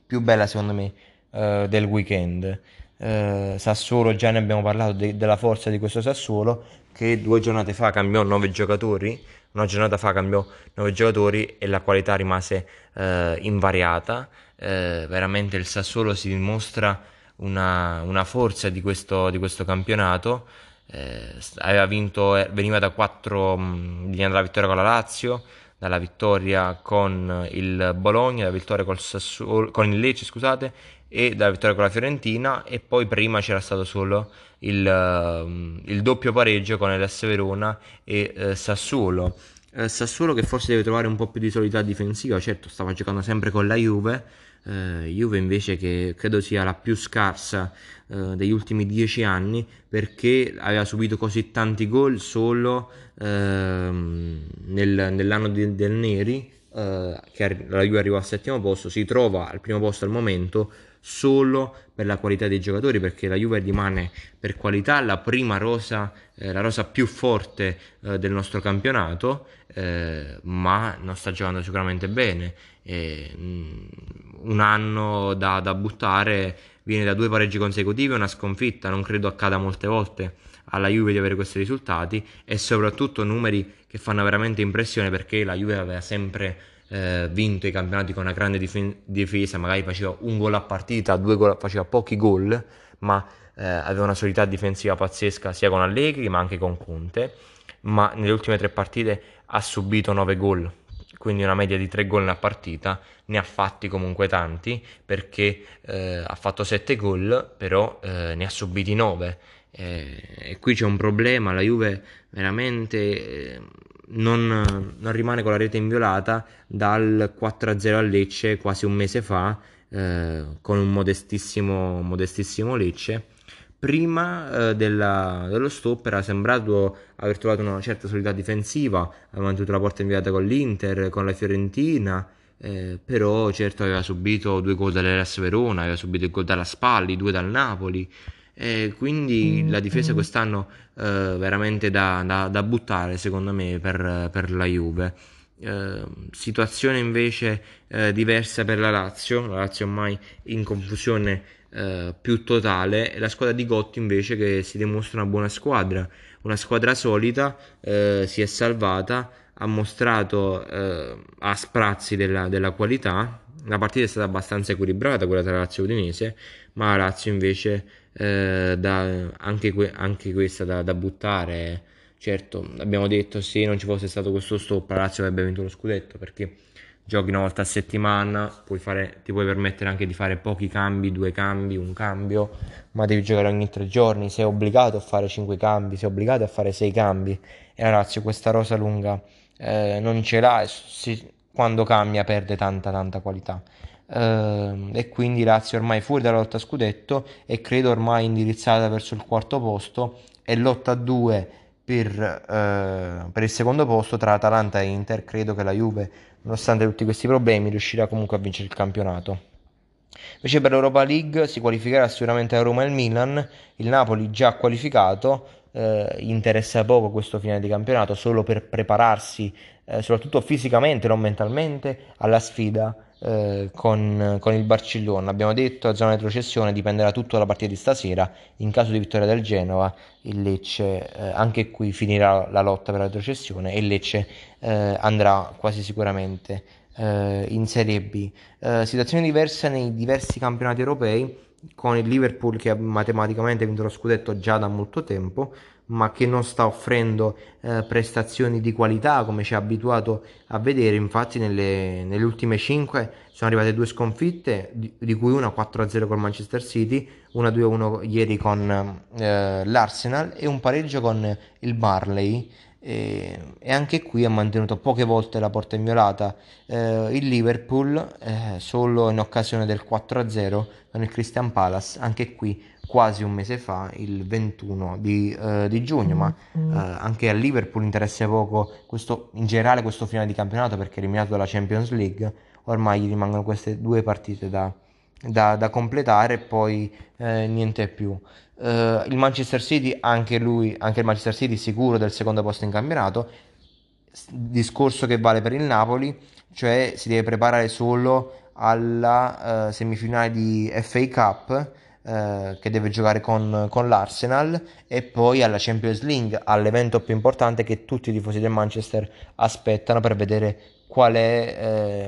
più bella secondo me eh, del weekend. Eh, Sassuolo, già ne abbiamo parlato de- della forza di questo Sassuolo, che due giornate fa cambiò nove giocatori, una giornata fa cambiò nove giocatori e la qualità rimase eh, invariata. Eh, veramente il Sassuolo si dimostra una, una forza di questo, di questo campionato. Eh, aveva vinto, veniva da quattro, veniva dalla vittoria con la Lazio, dalla vittoria con il Bologna, dalla vittoria col Sassuolo, con il Lecce scusate, e dalla vittoria con la Fiorentina, e poi prima c'era stato solo il, il doppio pareggio con l'A S Verona e eh, Sassuolo. Eh, Sassuolo che forse deve trovare un po' più di solidità difensiva, certo stava giocando sempre con la Juve, eh, Juve invece che credo sia la più scarsa eh, degli ultimi dieci anni, perché aveva subito così tanti gol solo eh, nel, nell'anno di, del Neri, eh, che la Juve arriva al settimo posto, si trova al primo posto al momento solo per la qualità dei giocatori, perché la Juve rimane per qualità la prima rosa, eh, la rosa più forte eh, del nostro campionato, eh, ma non sta giocando sicuramente bene. E, mh, un anno da, da buttare, viene da due pareggi consecutivi e una sconfitta, non credo accada molte volte alla Juve di avere questi risultati, e soprattutto numeri che fanno veramente impressione, perché la Juve aveva sempre Eh, vinto i campionati con una grande dif- difesa, magari faceva un gol a partita, due gol, faceva pochi gol, ma eh, aveva una solidità difensiva pazzesca sia con Allegri ma anche con Conte. Ma nelle ultime tre partite ha subito nove gol, quindi una media di tre gol a partita, ne ha fatti comunque tanti, perché eh, ha fatto sette gol, però eh, ne ha subiti nove, eh, e qui c'è un problema. La Juve veramente eh, Non, non rimane con la rete inviolata dal quattro a zero a Lecce quasi un mese fa, eh, con un modestissimo, modestissimo Lecce. Prima eh, della, dello stop era sembrato aver trovato una certa solidità difensiva, aveva mantenuto la porta inviolata con l'Inter, con la Fiorentina, eh, però certo aveva subito due gol dall'A S Verona, aveva subito il gol dalla Spal, due dal Napoli, e quindi la difesa quest'anno eh, veramente da, da, da buttare secondo me per, per la Juve. Eh, situazione invece eh, diversa per la Lazio, la Lazio ormai in confusione eh, più totale, la squadra di Gotti invece che si dimostra una buona squadra, una squadra solida, eh, si è salvata, ha mostrato eh, a sprazzi della, della qualità. La partita è stata abbastanza equilibrata quella tra Lazio e Udinese, ma Lazio invece eh, da, anche, que- anche questa da, da buttare. Certo, abbiamo detto, se non ci fosse stato questo stop la Lazio avrebbe vinto lo scudetto, perché giochi una volta a settimana, puoi fare, ti puoi permettere anche di fare pochi cambi, due cambi, un cambio, ma devi giocare ogni tre giorni, sei obbligato a fare cinque cambi, sei obbligato a fare sei cambi, e la Lazio questa rosa lunga eh, non ce l'ha, si, quando cambia perde tanta tanta qualità. Uh, e quindi Lazio ormai fuori dalla lotta scudetto e credo ormai indirizzata verso il quarto posto e lotta a due per, uh, per il secondo posto tra Atalanta e Inter. Credo che la Juve, nonostante tutti questi problemi, riuscirà comunque a vincere il campionato. Invece per l'Europa League si qualificherà sicuramente a Roma e il Milan, il Napoli già qualificato. Eh, interessa poco questo finale di campionato, solo per prepararsi eh, soprattutto fisicamente, non mentalmente, alla sfida eh, con, con il Barcellona. Abbiamo detto, la zona di retrocessione dipenderà tutto dalla partita di stasera. In caso di vittoria del Genova, il Lecce eh, anche qui finirà la lotta per la retrocessione e il Lecce eh, andrà quasi sicuramente eh, in Serie B. Eh, situazione diversa nei diversi campionati europei, con il Liverpool che ha matematicamente vinto lo scudetto già da molto tempo, ma che non sta offrendo eh, prestazioni di qualità come ci ha abituato a vedere. Infatti nelle, nelle ultime cinque sono arrivate due sconfitte, di, di cui una quattro a zero col Manchester City, una due a uno ieri con eh, l'Arsenal e un pareggio con il Barley. E, e anche qui ha mantenuto poche volte la porta inviolata eh, il Liverpool, eh, solo in occasione del quattro a zero con il Crystal Palace, anche qui quasi un mese fa, il ventuno di, eh, di giugno. Ma eh, anche al Liverpool interessa poco questo, in generale, questo finale di campionato, perché eliminato dalla Champions League ormai gli rimangono queste due partite da, da, da completare e poi eh, niente più. Uh, il Manchester City, anche lui, anche il Manchester City sicuro del secondo posto in campionato, discorso che vale per il Napoli, cioè si deve preparare solo alla uh, semifinale di F A Cup uh, che deve giocare con, con l'Arsenal, e poi alla Champions League, all'evento più importante che tutti i tifosi del Manchester aspettano per vedere qual è,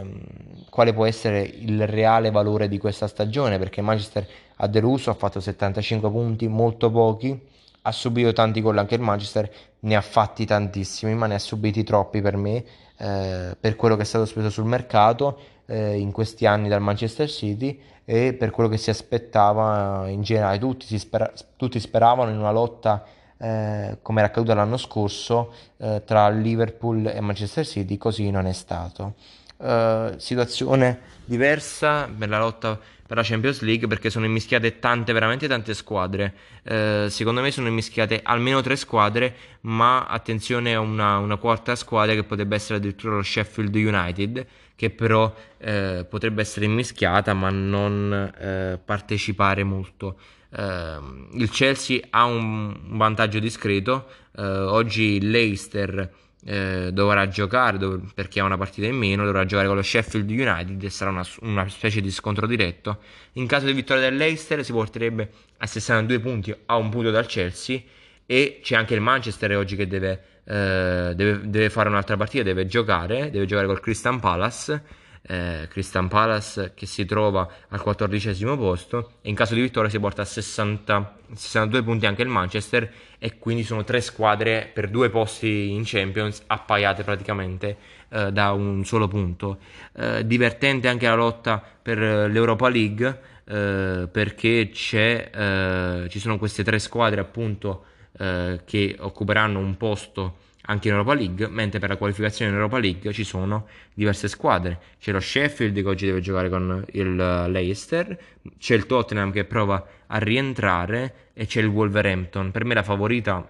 eh, quale può essere il reale valore di questa stagione, perché Manchester ha deluso, ha fatto settantacinque punti, molto pochi, ha subito tanti gol, anche il Manchester ne ha fatti tantissimi, ma ne ha subiti troppi per me, eh, per quello che è stato speso sul mercato eh, in questi anni dal Manchester City e per quello che si aspettava in generale. Tutti, si spera- tutti speravano in una lotta Eh, come era accaduto l'anno scorso eh, tra Liverpool e Manchester City, così non è stato. Eh, situazione diversa per la lotta per la Champions League, perché sono immischiate tante, veramente tante squadre. Eh, secondo me sono immischiate almeno tre squadre, ma attenzione a una, una quarta squadra che potrebbe essere addirittura lo Sheffield United, che però eh, potrebbe essere immischiata ma non eh, partecipare molto. Uh, il Chelsea ha un vantaggio discreto, uh, oggi Leicester uh, dovrà giocare dov- perché ha una partita in meno, dovrà giocare con lo Sheffield United e sarà una, una specie di scontro diretto. In caso di vittoria del Leicester si porterebbe a sessantadue punti, a un punto dal Chelsea, e c'è anche il Manchester oggi che deve, uh, deve, deve fare un'altra partita, deve giocare, deve giocare col Crystal Palace. Eh, Crystal Palace che si trova al quattordicesimo posto, e in caso di vittoria si porta a sessanta, sessantadue punti anche il Manchester, e quindi sono tre squadre per due posti in Champions appaiate praticamente eh, da un solo punto. Eh, divertente anche la lotta per l'Europa League eh, perché c'è, eh, ci sono queste tre squadre appunto eh, che occuperanno un posto anche in Europa League, mentre per la qualificazione in Europa League ci sono diverse squadre. C'è lo Sheffield che oggi deve giocare con il Leicester, c'è il Tottenham che prova a rientrare e c'è il Wolverhampton. Per me la favorita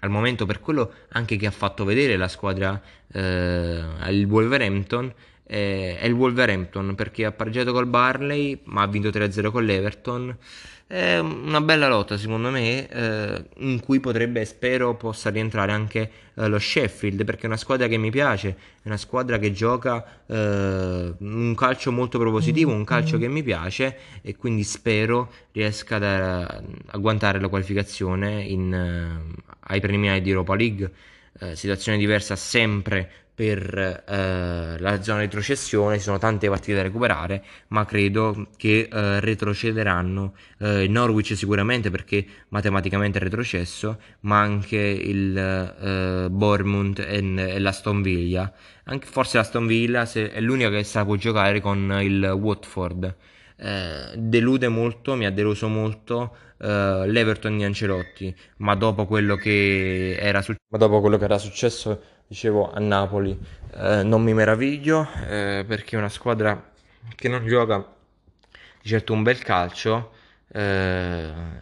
al momento, per quello anche che ha fatto vedere la squadra, eh, il Wolverhampton, eh, è il Wolverhampton, perché ha pareggiato col Burnley ma ha vinto tre a zero con l'Everton. È una bella lotta secondo me, eh, in cui potrebbe, spero possa rientrare anche eh, lo Sheffield, perché è una squadra che mi piace, è una squadra che gioca eh, un calcio molto propositivo, un calcio che mi piace, e quindi spero riesca ad, ad agguantare la qualificazione in, eh, ai preliminari di Europa League. Eh, situazione diversa sempre per eh, la zona retrocessione, ci sono tante partite da recuperare, ma credo che eh, retrocederanno eh, il Norwich sicuramente, perché matematicamente è retrocesso, ma anche il eh, Bournemouth e, e l'Aston Villa, anche forse l'Aston Villa se, è l'unica che sa può giocare con il Watford. Eh, delude molto, mi ha deluso molto Uh, l'Everton di Ancelotti, ma dopo quello che era, succe- ma dopo quello che era successo, dicevo, a Napoli uh, non mi meraviglio, uh, perché è una squadra che non gioca di certo un bel calcio, uh,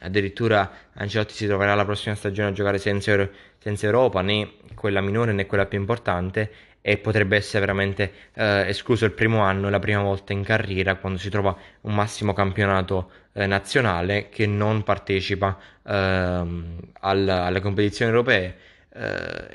addirittura Ancelotti si troverà la prossima stagione a giocare senza, Euro- senza Europa, né quella minore né quella più importante, e potrebbe essere veramente eh, escluso il primo anno, la prima volta in carriera quando si trova un massimo campionato eh, nazionale che non partecipa eh, alla, alle competizioni europee. Eh,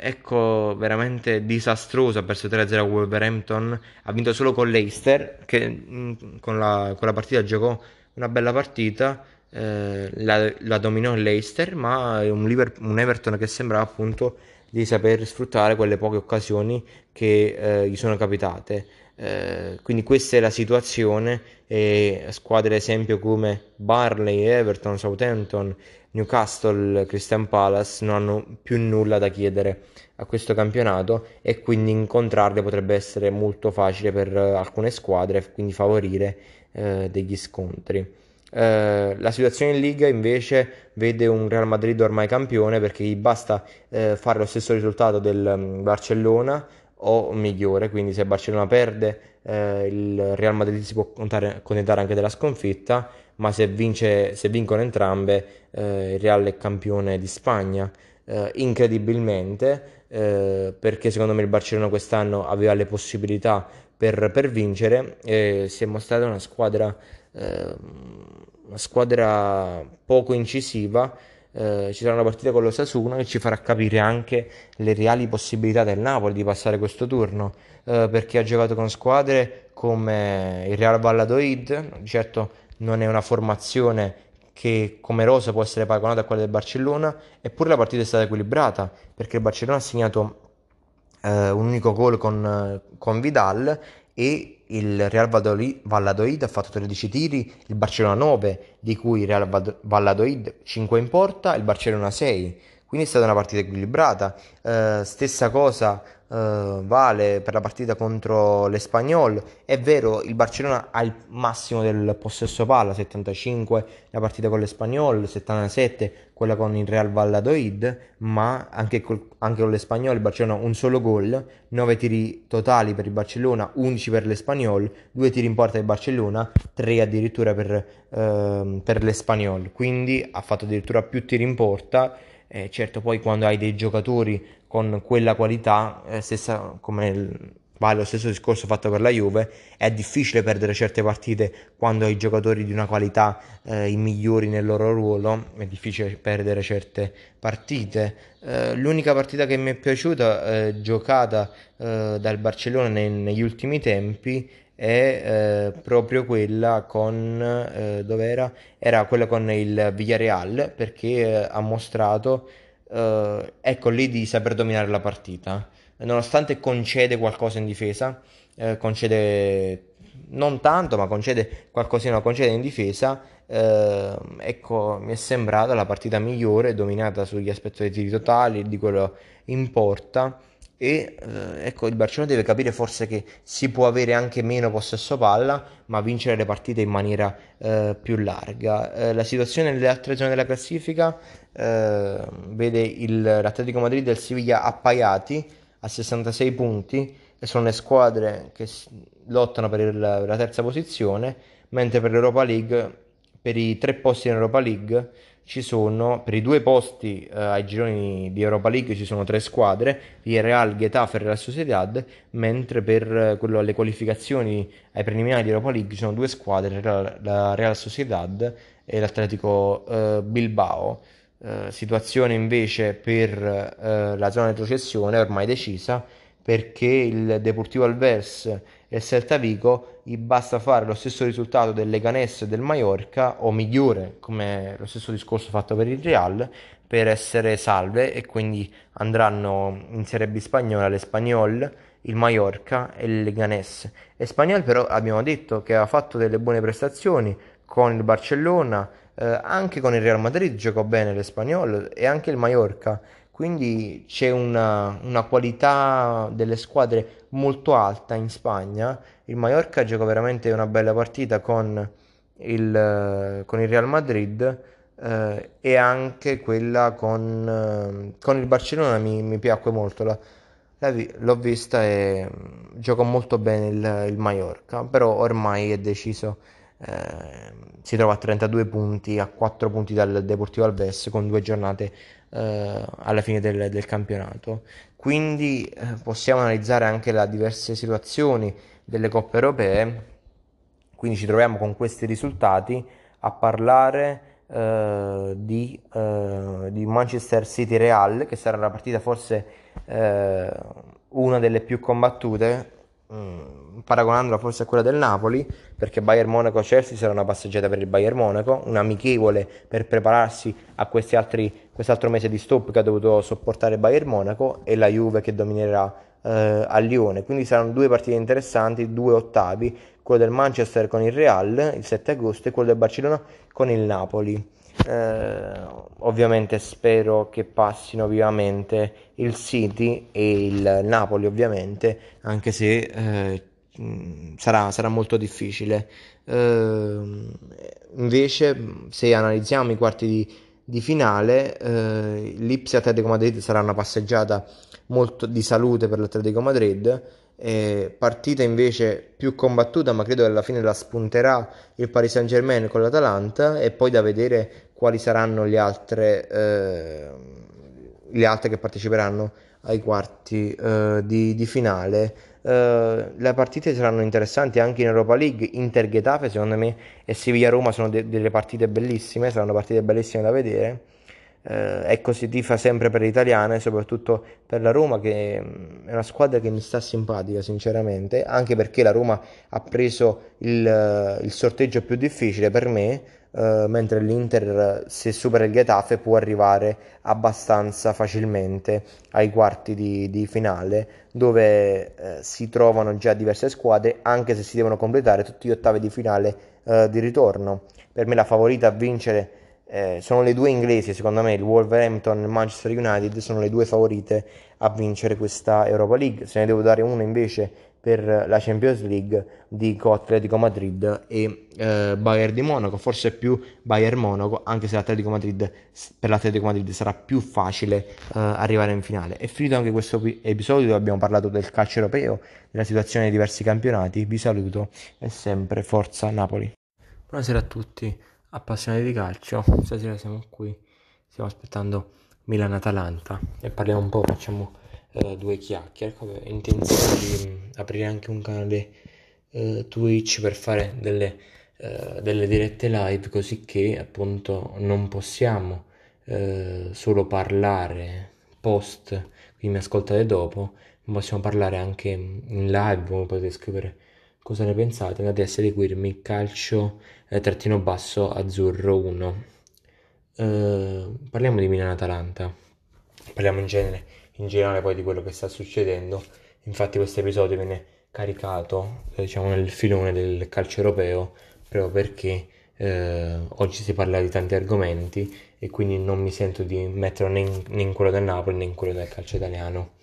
ecco, veramente disastroso, ha perso tre a zero Wolverhampton, ha vinto solo con Leicester che mh, con, la, con la partita giocò una bella partita, eh, la, la dominò Leicester, ma un, Liverpool, un Everton che sembrava appunto di saper sfruttare quelle poche occasioni che eh, gli sono capitate. Eh, quindi questa è la situazione, e squadre ad esempio come Burnley, Everton, Southampton, Newcastle, Crystal Palace non hanno più nulla da chiedere a questo campionato, e quindi incontrarle potrebbe essere molto facile per alcune squadre, quindi favorire eh, degli scontri. Uh, la situazione in Liga invece vede un Real Madrid ormai campione, perché gli basta uh, fare lo stesso risultato del um, Barcellona o migliore, quindi se Barcellona perde uh, il Real Madrid si può contare, contentare anche della sconfitta, ma se, vince, se vincono entrambe uh, il Real è campione di Spagna, uh, incredibilmente, uh, perché secondo me il Barcellona quest'anno aveva le possibilità per, per vincere, e si è mostrata una squadra una squadra poco incisiva. Eh, ci sarà una partita con lo Sassuolo che ci farà capire anche le reali possibilità del Napoli di passare questo turno, eh, perché ha giocato con squadre come il Real Valladolid, certo non è una formazione che come rosa può essere paragonata a quella del Barcellona, eppure la partita è stata equilibrata, perché il Barcellona ha segnato eh, un unico gol con, con Vidal, e il Real Valladolid ha fatto tredici tiri, il Barcellona nove, di cui il Real Valladolid cinque in porta, il Barcellona sei, quindi è stata una partita equilibrata. Eh, stessa cosa eh, vale per la partita contro l'Espanyol, è vero il Barcellona ha il massimo del possesso palla, settantacinque la partita con l'Espanyol, settantasette quella con il Real Valladolid, ma anche, col, anche con l'Espanyol il Barcellona un solo gol, nove tiri totali per il Barcellona, undici per l'Espanyol, due tiri in porta del Barcellona, tre addirittura per, ehm, per l'Espanyol, quindi ha fatto addirittura più tiri in porta. Eh, certo poi quando hai dei giocatori con quella qualità, eh, stessa, come il, vale lo stesso discorso fatto per la Juve, è difficile perdere certe partite quando hai giocatori di una qualità eh, i migliori nel loro ruolo, è difficile perdere certe partite. Eh, l'unica partita che mi è piaciuta eh, giocata eh, dal Barcellona nei, negli ultimi tempi è eh, proprio quella con eh, dove era? Era quella con il Villarreal, perché eh, ha mostrato eh, ecco lì di saper dominare la partita, nonostante concede qualcosa in difesa, eh, concede non tanto ma concede qualcosina, concede in difesa, eh, ecco mi è sembrata la partita migliore, dominata sugli aspetti dei tiri totali, di quello in porta, e eh, ecco il Barcellona deve capire forse che si può avere anche meno possesso palla ma vincere le partite in maniera eh, più larga. Eh, la situazione nelle altre zone della classifica eh, vede il, l'Atletico Madrid e il Siviglia appaiati a sessantasei punti, e sono le squadre che lottano per il, la terza posizione, mentre per l'Europa League, per i tre posti in Europa League ci sono per i due posti eh, ai gironi di Europa League ci sono tre squadre, Villarreal, Getafe e Real Sociedad, mentre per eh, quello alle qualificazioni ai preliminari di Europa League ci sono due squadre, la, la Real Sociedad e l'Atletico eh, Bilbao. Eh, situazione invece per eh, la zona di retrocessione ormai decisa, perché il Deportivo Alavés e il Celta Vigo gli basta fare lo stesso risultato del Leganés e del Mallorca, o migliore, come lo stesso discorso fatto per il Real, per essere salve, e quindi andranno in Serie B spagnola l'Espanyol, il Mallorca e il Leganés. Espanyol però abbiamo detto che ha fatto delle buone prestazioni con il Barcellona, eh, anche con il Real Madrid giocò bene l'Espanyol e anche il Mallorca. Quindi c'è una, una qualità delle squadre molto alta in Spagna. Il Mallorca gioca veramente una bella partita con il, con il Real Madrid eh, e anche quella con, eh, con il Barcellona mi, mi piacque molto. La, la vi, l'ho vista e gioca molto bene il, il Mallorca, però ormai è deciso. Eh, si trova a trentadue punti, a quattro punti dal Deportivo Alavés, con due giornate eh, alla fine del, del campionato. Quindi eh, possiamo analizzare anche le diverse situazioni delle coppe europee. Quindi ci troviamo con questi risultati a parlare eh, di, eh, di Manchester City Real, che sarà la partita forse eh, una delle più combattute, paragonandola forse a quella del Napoli, perché Bayern Monaco Chelsea sarà una passeggiata per il Bayern Monaco, un amichevole per prepararsi a questi altri, quest'altro mese di stop che ha dovuto sopportare Bayern Monaco, e la Juve che dominerà eh, a Lione. Quindi saranno due partite interessanti, due ottavi, quello del Manchester con il Real il sette agosto e quello del Barcellona con il Napoli. Eh, ovviamente spero che passino vivamente il City e il Napoli, ovviamente, anche se eh, sarà, sarà molto difficile. Eh, invece, se analizziamo i quarti di, di finale, eh, Lipsia Atletico Madrid sarà una passeggiata molto di salute per l'Atletico Madrid. Eh, partita invece più combattuta, ma credo che alla fine la spunterà il Paris Saint Germain con l'Atalanta, e poi da vedere quali saranno le altre eh, le altre che parteciperanno ai quarti eh, di, di finale. Eh, le partite saranno interessanti anche in Europa League. Inter Getafe secondo me e Siviglia Roma sono de- delle partite bellissime, saranno partite bellissime da vedere. Eh, ecco, si tifa sempre per le italiane, soprattutto per la Roma, che è una squadra che mi sta simpatica sinceramente, anche perché la Roma ha preso il, il sorteggio più difficile per me, eh, mentre l'Inter, se supera il Getafe, può arrivare abbastanza facilmente ai quarti di, di finale, dove eh, si trovano già diverse squadre, anche se si devono completare tutti gli ottavi di finale eh, di ritorno. Per me la favorita a vincere Eh, sono le due inglesi, secondo me il Wolverhampton e il Manchester United sono le due favorite a vincere questa Europa League. Se ne devo dare una invece per la Champions League, dico Atletico Madrid e eh, Bayern di Monaco, forse più Bayern Monaco, anche se l'Atletico Madrid, per l'Atletico Madrid sarà più facile eh, arrivare in finale. È finito anche questo episodio dove abbiamo parlato del calcio europeo, della situazione dei diversi campionati. Vi saluto e sempre forza Napoli. Buonasera a tutti appassionati di calcio, stasera siamo qui, stiamo aspettando Milan-Atalanta e parliamo un po', facciamo eh, due chiacchiere. Ho intenzione di aprire anche un canale eh, Twitch per fare delle, eh, delle dirette live, così che appunto non possiamo eh, solo parlare post, quindi mi ascoltate dopo, ma possiamo parlare anche in live, come potete scrivere cosa ne pensate. Andate a seguirmi calcio eh, trattino basso azzurro uno. Eh, parliamo di Milan-Atalanta, parliamo in genere, in generale poi di quello che sta succedendo. Infatti questo episodio viene caricato eh, diciamo nel filone del calcio europeo, proprio perché eh, oggi si parla di tanti argomenti e quindi non mi sento di metterlo né in, né in quello del Napoli né in quello del calcio italiano.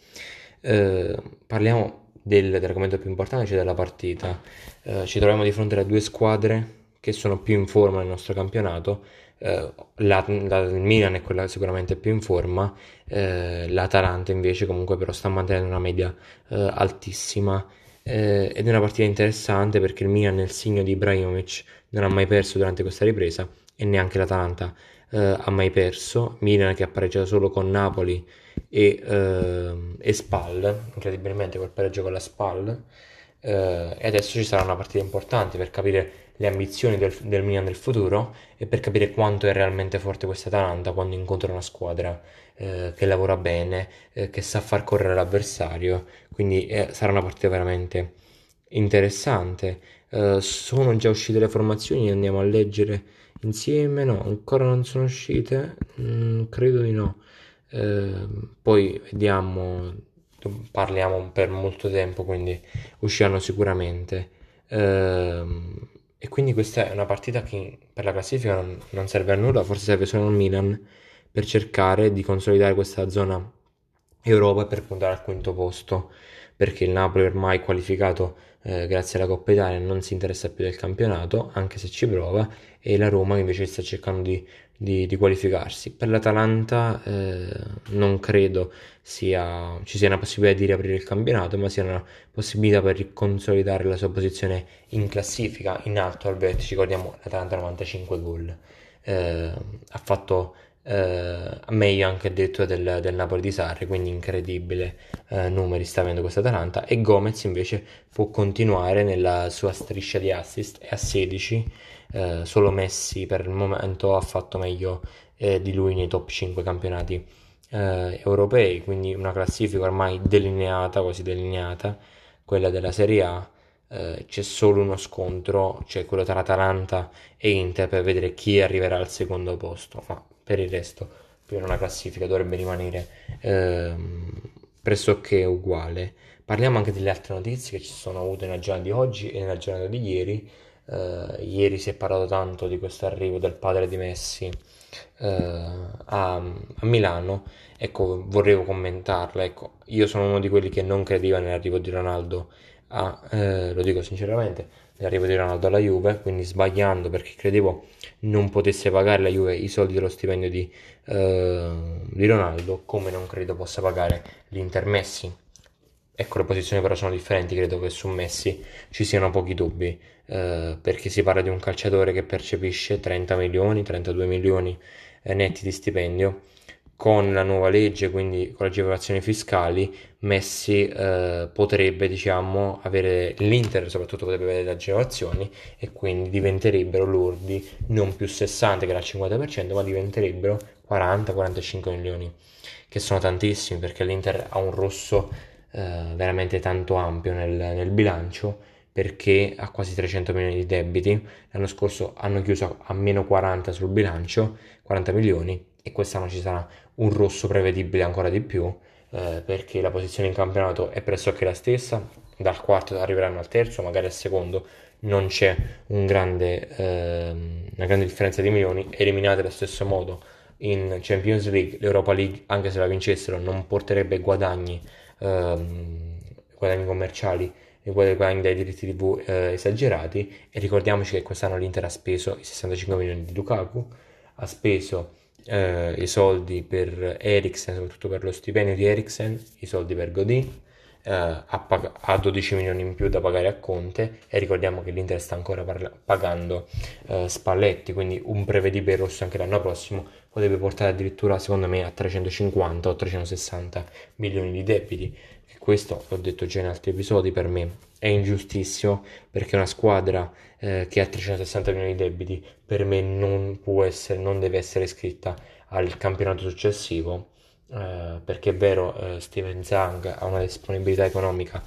Eh, parliamo Del, dell'argomento più importante, cioè della partita. Eh, ci troviamo di fronte a due squadre che sono più in forma nel nostro campionato. Eh, la, la, il Milan è quella sicuramente più in forma, eh, l'Atalanta invece comunque però sta mantenendo una media eh, altissima, eh, ed è una partita interessante perché il Milan, nel segno di Ibrahimovic, non ha mai perso durante questa ripresa, e neanche l'Atalanta eh, ha mai perso, Milan che ha pareggiato solo con Napoli e, eh, e Spal, incredibilmente quel pareggio con la Spal, eh, e adesso ci sarà una partita importante per capire le ambizioni del, del Milan del futuro e per capire quanto è realmente forte questa Atalanta quando incontra una squadra eh, che lavora bene, eh, che sa far correre l'avversario, quindi eh, sarà una partita veramente interessante. Eh, sono già uscite le formazioni, andiamo a leggere insieme. No, ancora non sono uscite, mm, credo di no, eh, poi vediamo, parliamo per molto tempo, quindi usciranno sicuramente. eh, E quindi questa è una partita che per la classifica non, non serve a nulla, forse serve solo al Milan per cercare di consolidare questa zona Europa e per puntare al quinto posto, perché il Napoli ormai qualificato eh, grazie alla Coppa Italia non si interessa più del campionato, anche se ci prova, e la Roma invece sta cercando di, di, di qualificarsi. Per l'Atalanta eh, non credo sia, ci sia una possibilità di riaprire il campionato, ma sia una possibilità per consolidare la sua posizione in classifica, in alto al vertice. Ricordiamo l'Atalanta novantacinque gol, eh, ha fatto... Eh, meglio anche addirittura del, del Napoli di Sarri, quindi incredibile eh, numeri sta avendo questa Atalanta. E Gomez invece può continuare nella sua striscia di assist, è a sedici, eh, solo Messi per il momento ha fatto meglio eh, di lui nei top cinque campionati eh, europei, quindi una classifica ormai delineata, quasi delineata, quella della Serie A. Eh, c'è solo uno scontro, cioè quello tra Atalanta e Inter, per vedere chi arriverà al secondo posto, ma per il resto per una classifica dovrebbe rimanere ehm, pressoché uguale. Parliamo anche delle altre notizie che ci sono avute nella giornata di oggi e nella giornata di ieri. Eh, ieri si è parlato tanto di questo arrivo del padre di Messi eh, a, a Milano, ecco, vorrei commentarla. Ecco, io sono uno di quelli che non credeva nell'arrivo di Ronaldo a, eh, lo dico sinceramente, nell'arrivo di Ronaldo alla Juve, quindi sbagliando, perché credevo non potesse pagare la Juve i soldi dello stipendio di, eh, di Ronaldo, come non credo possa pagare l'Inter Messi. Ecco, le posizioni però sono differenti, credo che su Messi ci siano pochi dubbi, eh, perché si parla di un calciatore che percepisce trenta milioni, trentadue milioni eh, netti di stipendio. Con la nuova legge, quindi con le agevolazioni fiscali, Messi eh, potrebbe, diciamo, avere, l'Inter soprattutto potrebbe avere le agevolazioni, e quindi diventerebbero lordi non più sessanta, che era il cinquanta per cento, ma diventerebbero quaranta quarantacinque milioni, che sono tantissimi, perché l'Inter ha un rosso eh, veramente tanto ampio nel, nel bilancio, perché ha quasi trecento milioni di debiti. L'anno scorso hanno chiuso a meno quaranta sul bilancio, quaranta milioni, e quest'anno ci sarà un rosso prevedibile ancora di più, eh, perché la posizione in campionato è pressoché la stessa, dal quarto arriveranno al terzo, magari al secondo, non c'è un grande, eh, una grande differenza di milioni. Eliminate allo stesso modo in Champions League, l'Europa League, anche se la vincessero non porterebbe guadagni, eh, guadagni commerciali e guadagni dai diritti tv eh, esagerati. E ricordiamoci che quest'anno l'Inter ha speso i sessantacinque milioni di Lukaku, ha speso Eh, i soldi per Eriksen, soprattutto per lo stipendio di Eriksen, i soldi per Godin, eh, ha, pag- ha dodici milioni in più da pagare a Conte, e ricordiamo che l'Inter sta ancora parla- pagando eh, Spalletti, quindi un prevedibile rosso anche l'anno prossimo potrebbe portare addirittura, secondo me, a trecentocinquanta o trecentosessanta milioni di debiti. E questo l'ho detto già in altri episodi, per me è ingiustissimo, perché una squadra eh, che ha trecentosessanta milioni di debiti per me non può essere, non deve essere iscritta al campionato successivo, eh, perché è vero, eh, Steven Zhang ha una disponibilità economica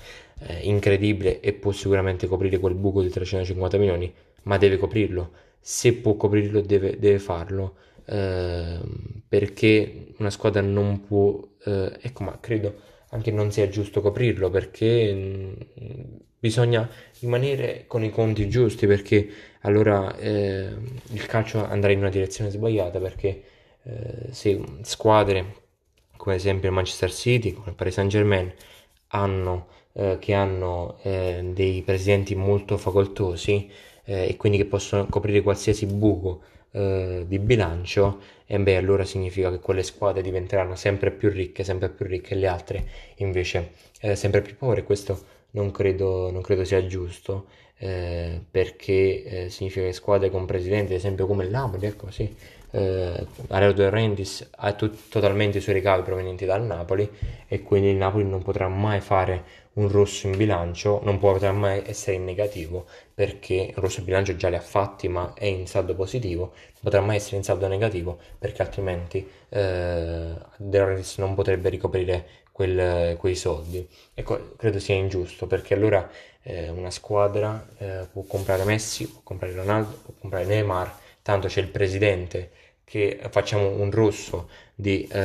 eh, incredibile e può sicuramente coprire quel buco di trecentocinquanta milioni, ma deve coprirlo. Se può coprirlo deve, deve farlo, eh, perché una squadra non può, eh, ecco, ma credo anche non sia giusto coprirlo, perché mh, bisogna rimanere con i conti giusti, perché allora eh, il calcio andrà in una direzione sbagliata, perché eh, se squadre come ad esempio il Manchester City, come il Paris Saint Germain, hanno, eh, che hanno eh, dei presidenti molto facoltosi eh, e quindi che possono coprire qualsiasi buco eh, di bilancio, e beh, allora significa che quelle squadre diventeranno sempre più ricche, sempre più ricche, e le altre invece eh, sempre più povere. Questo non credo, non credo sia giusto, eh, perché eh, significa che squadre con presidenti, ad esempio come il Napoli, ecco sì, eh, Aurelio De Laurentiis ha tut- totalmente i suoi ricavi provenienti dal Napoli, e quindi il Napoli non potrà mai fare un rosso in bilancio, non potrà mai essere in negativo, perché un rosso in bilancio già li ha fatti ma è in saldo positivo, non potrà mai essere in saldo negativo perché altrimenti eh, De Laurentiis non potrebbe ricoprire Quel, quei soldi. Ecco, credo sia ingiusto, perché allora eh, una squadra eh, può comprare Messi, può comprare Ronaldo, può comprare Neymar, tanto c'è il presidente che facciamo un rosso di eh,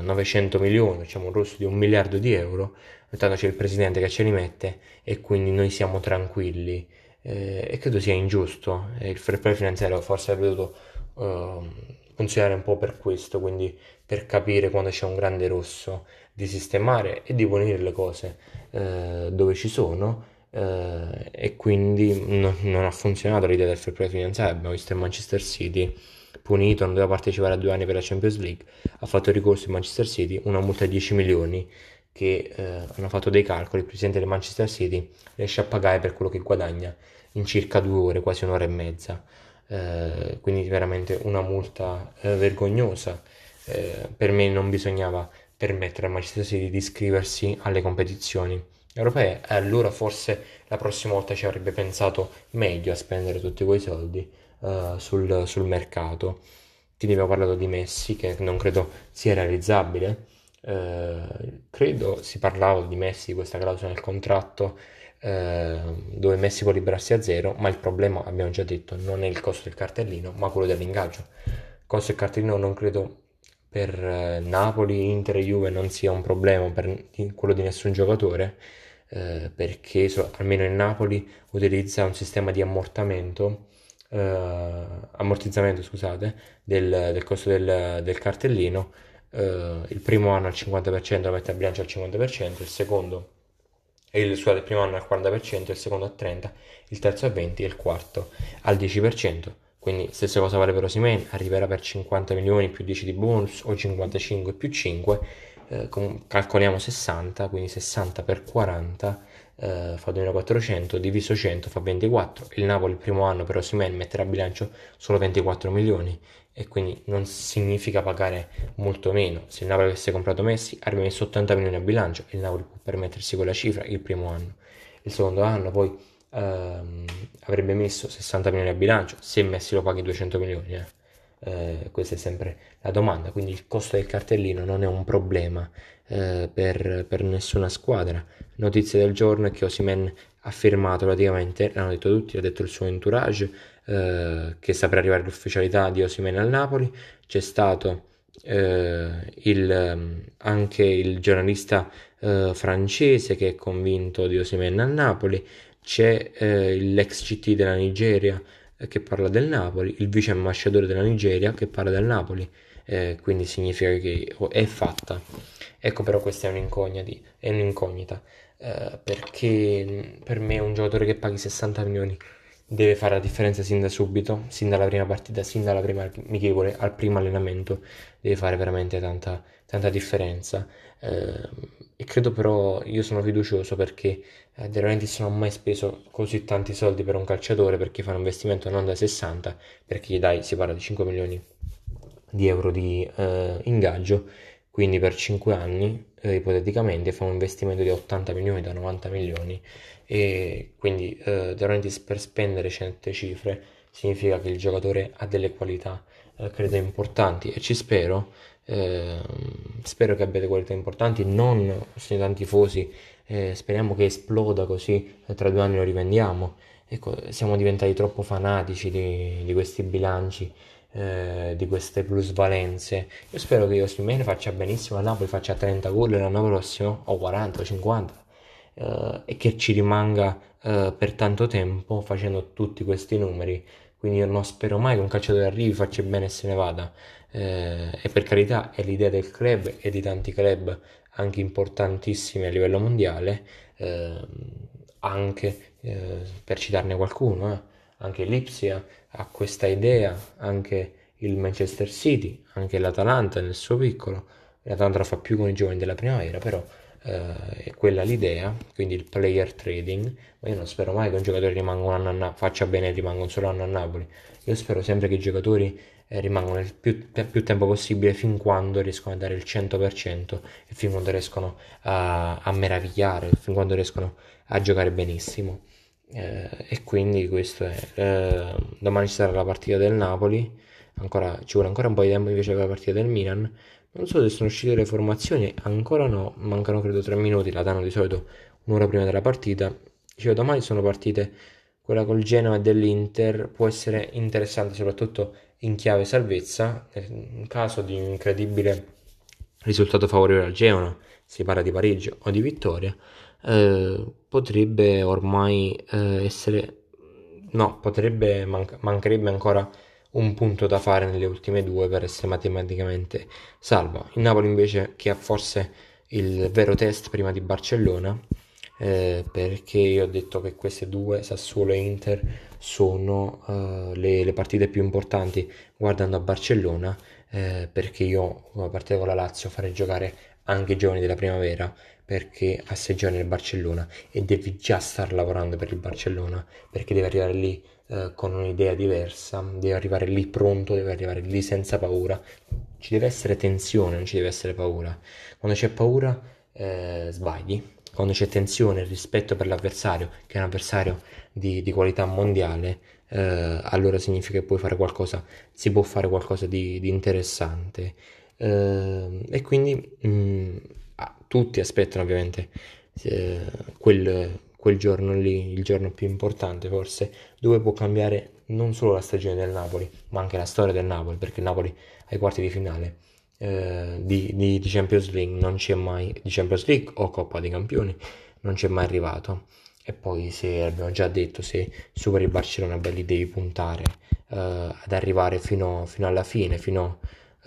novecento milioni, facciamo un rosso di un miliardo di euro, tanto c'è il presidente che ce li mette e quindi noi siamo tranquilli, eh, e credo sia ingiusto. Il fair play finanziario forse avrebbe dovuto eh, funzionare un po' per questo, quindi per capire quando c'è un grande rosso, di sistemare e di punire le cose eh, dove ci sono, eh, e quindi non, non ha funzionato l'idea del fair play finanziario. Abbiamo visto il Manchester City punito, non doveva partecipare a due anni per la Champions League, ha fatto ricorso il Manchester City, una multa di dieci milioni che eh, hanno fatto dei calcoli, il presidente del Manchester City riesce a pagare per quello che guadagna in circa due ore, quasi un'ora e mezza, eh, quindi veramente una multa eh, vergognosa. Eh, per me non bisognava permettere a Manchester City di iscriversi alle competizioni europee, e allora forse la prossima volta ci avrebbe pensato meglio a spendere tutti quei soldi uh, sul, sul mercato. Quindi abbiamo parlato di Messi, che non credo sia realizzabile, uh, credo si parlava di Messi, di questa clausola nel contratto uh, dove Messi può liberarsi a zero, ma il problema, abbiamo già detto, non è il costo del cartellino ma quello dell'ingaggio. Il costo del cartellino non credo per Napoli, Inter e Juve non sia un problema per quello di nessun giocatore, eh, perché so, almeno in Napoli utilizza un sistema di ammortamento, eh, ammortizzamento scusate, del, del costo del, del cartellino. Eh, il primo anno al cinquanta per cento lo mette a bilancio al cinquanta per cento, il secondo e il, scusate, il primo anno al quaranta per cento, il secondo al trenta per cento, il terzo al venti per cento e il quarto al dieci per cento. Quindi stessa cosa vale per Osimhen, arriverà per cinquanta milioni più dieci di bonus, o cinquantacinque più cinque, eh, com- calcoliamo sessanta, quindi sessanta per quaranta eh, fa duemilaquattrocento, diviso cento fa ventiquattro. Il Napoli il primo anno per Osimhen metterà a bilancio solo ventiquattro milioni, e quindi non significa pagare molto meno. Se il Napoli avesse comprato Messi avrebbe messo ottanta milioni a bilancio, il Napoli può permettersi quella cifra il primo anno. Il secondo anno poi Uh, avrebbe messo sessanta milioni a bilancio, se Messi lo paghi duecento milioni, eh. Uh, questa è sempre la domanda. Quindi il costo del cartellino non è un problema uh, per, per nessuna squadra. Notizie del giorno è che Osimhen ha firmato, praticamente l'hanno detto tutti, l'ha detto il suo entourage, uh, che saprà arrivare l'ufficialità di Osimhen al Napoli. C'è stato Uh, il, anche il giornalista uh, francese che è convinto di Osimhen al Napoli, c'è uh, l'ex C T della Nigeria uh, che parla del Napoli, il vice ambasciatore della Nigeria che parla del Napoli, uh, quindi significa che è fatta. Ecco, però questa è un'incognita, è un'incognita uh, perché per me un giocatore che paghi sessanta milioni deve fare la differenza sin da subito, sin dalla prima partita, sin dalla prima amichevole, al primo allenamento deve fare veramente tanta, tanta differenza, eh, e credo, però io sono fiducioso perché eh, De Laurentiis non ha mai speso così tanti soldi per un calciatore, perché fa un investimento non da sessanta, perché gli dai, si parla di cinque milioni di euro di eh, ingaggio, quindi per cinque anni eh, ipoteticamente fa un investimento di ottanta milioni da novanta milioni, e quindi eh, De Laurentiis per spendere certe cifre significa che il giocatore ha delle qualità eh, credo importanti, e ci spero, eh, spero che abbiate qualità importanti, non siete tanti tifosi, eh, speriamo che esploda, così eh, tra due anni lo rivendiamo. Ecco, siamo diventati troppo fanatici di, di questi bilanci, Eh, di queste plusvalenze. Io spero che Osimhen faccia benissimo, a Napoli faccia trenta gol l'anno prossimo, o quaranta o cinquanta, eh, e che ci rimanga eh, per tanto tempo facendo tutti questi numeri. Quindi io non spero mai che un calciatore arrivi, faccia bene e se ne vada, eh, e per carità è l'idea del club e di tanti club anche importantissimi a livello mondiale, eh, anche eh, per citarne qualcuno, eh. Anche Lipsia ha questa idea, anche il Manchester City, anche l'Atalanta nel suo piccolo. L'Atalanta lo fa più con i giovani della primavera, però eh, è quella l'idea, quindi il player trading. Ma io non spero mai che un giocatore rimanga un anno a Na- faccia bene e rimanga un solo anno a Napoli. Io spero sempre che i giocatori eh, rimangano il più, per più tempo possibile, fin quando riescono a dare il cento per cento e fin quando riescono a, a meravigliare, fin quando riescono a giocare benissimo. Eh, e quindi questo è. Eh, domani ci sarà la partita del Napoli, ancora, ci vuole ancora un po' di tempo invece per la partita del Milan. Non so se sono uscite le formazioni, ancora no, mancano credo tre minuti, la danno di solito un'ora prima della partita. Dicevo, domani sono partite, quella col Genoa e dell'Inter può essere interessante soprattutto in chiave salvezza, in caso di un incredibile risultato favorevole al Genoa, si parla di pareggio o di vittoria, eh, potrebbe ormai eh, essere, no, potrebbe manca, mancherebbe ancora un punto da fare nelle ultime due per essere matematicamente salva. Il Napoli invece che ha forse il vero test prima di Barcellona, eh, perché io ho detto che queste due, Sassuolo e Inter, sono eh, le, le partite più importanti guardando a Barcellona, eh, perché io come partita con la Lazio farei giocare anche i giovani della primavera, perché ha sei giorni nel Barcellona e devi già star lavorando per il Barcellona, perché devi arrivare lì eh, con un'idea diversa, devi arrivare lì pronto, devi arrivare lì senza paura. Ci deve essere tensione, non ci deve essere paura. Quando c'è paura eh, sbagli, quando c'è tensione, rispetto per l'avversario, che è un avversario di, di qualità mondiale, eh, allora significa che puoi fare qualcosa, si può fare qualcosa di, di interessante. Uh, e quindi mh, ah, tutti aspettano ovviamente eh, quel, quel giorno lì, il giorno più importante forse, dove può cambiare non solo la stagione del Napoli ma anche la storia del Napoli, perché il Napoli ai quarti di finale eh, di, di, di Champions League non c'è mai, di Champions League o Coppa dei Campioni non c'è mai arrivato. E poi, se abbiamo già detto, se superi il Barcellona, beh, lì devi puntare eh, ad arrivare fino, fino alla fine, fino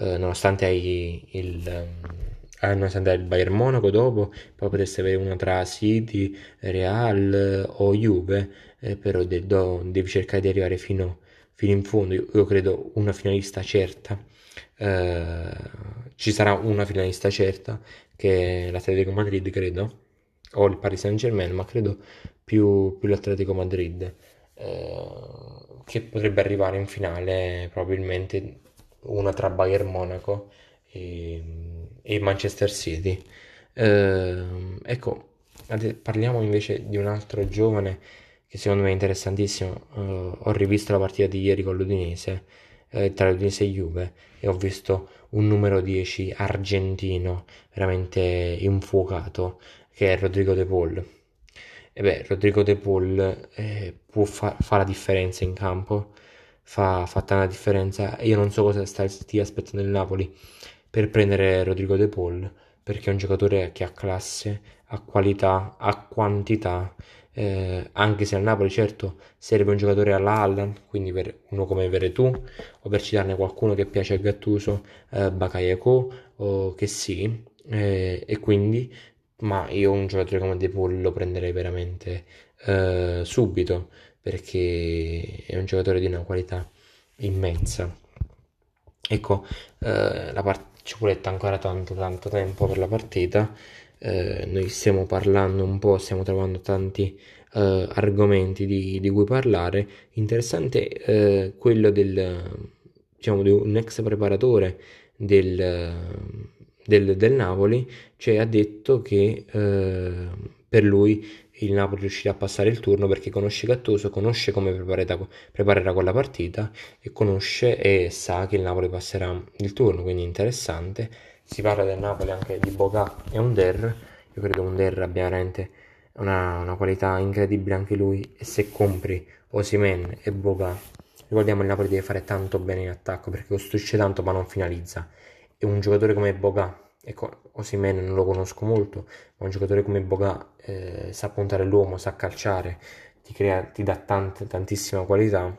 Eh, nonostante hai il, eh, nonostante hai il Bayern Monaco dopo, poi potresti avere una tra City, Real eh, o Juve, eh, però de- do- devi cercare di arrivare fino, fino in fondo. Io, io credo una finalista certa, eh, ci sarà una finalista certa che è l'Atletico Madrid, credo, o il Paris Saint Germain, ma credo più, più l'Atletico Madrid, eh, che potrebbe arrivare in finale probabilmente, una tra Bayern Monaco e, e Manchester City. Eh, ecco, parliamo invece di un altro giovane che secondo me è interessantissimo. Eh, ho rivisto la partita di ieri con l'Udinese, eh, tra l'Udinese e Juve, e ho visto un numero dieci argentino veramente infuocato, che è Rodrigo De Paul. E beh, Rodrigo De Paul eh, può fa, fa la differenza in campo, fa fatta una differenza, e io non so cosa stia aspettando il Napoli per prendere Rodrigo De Paul, perché è un giocatore che ha classe, ha qualità, ha quantità, eh, anche se al Napoli certo serve un giocatore alla Haaland, quindi per uno come Veretù, o per citarne qualcuno che piace a Gattuso, eh, Bakayoko o che sì, eh, e quindi, ma io un giocatore come De Paul lo prenderei veramente eh, subito, perché è un giocatore di una qualità immensa. Ecco, eh, la part- ci vuole ancora tanto tanto tempo per la partita, eh, noi stiamo parlando un po', stiamo trovando tanti eh, argomenti di, di cui parlare. Interessante eh, quello del, diciamo, di un ex preparatore del, del, del Napoli, cioè ha detto che eh, per lui il Napoli riuscirà a passare il turno perché conosce Gattuso, conosce come preparerà, preparerà quella partita, e conosce e sa che il Napoli passerà il turno, quindi interessante. Si parla del Napoli anche di Boga e Under. Io credo Under abbia veramente una, una qualità incredibile anche lui, e se compri Osimhen e Boga, ricordiamo il Napoli deve fare tanto bene in attacco perché costruisce tanto ma non finalizza, e un giocatore come Boga, ecco, Osimhen non lo conosco molto, ma un giocatore come Boga eh, sa puntare l'uomo, sa calciare, ti, crea, ti dà tante, tantissima qualità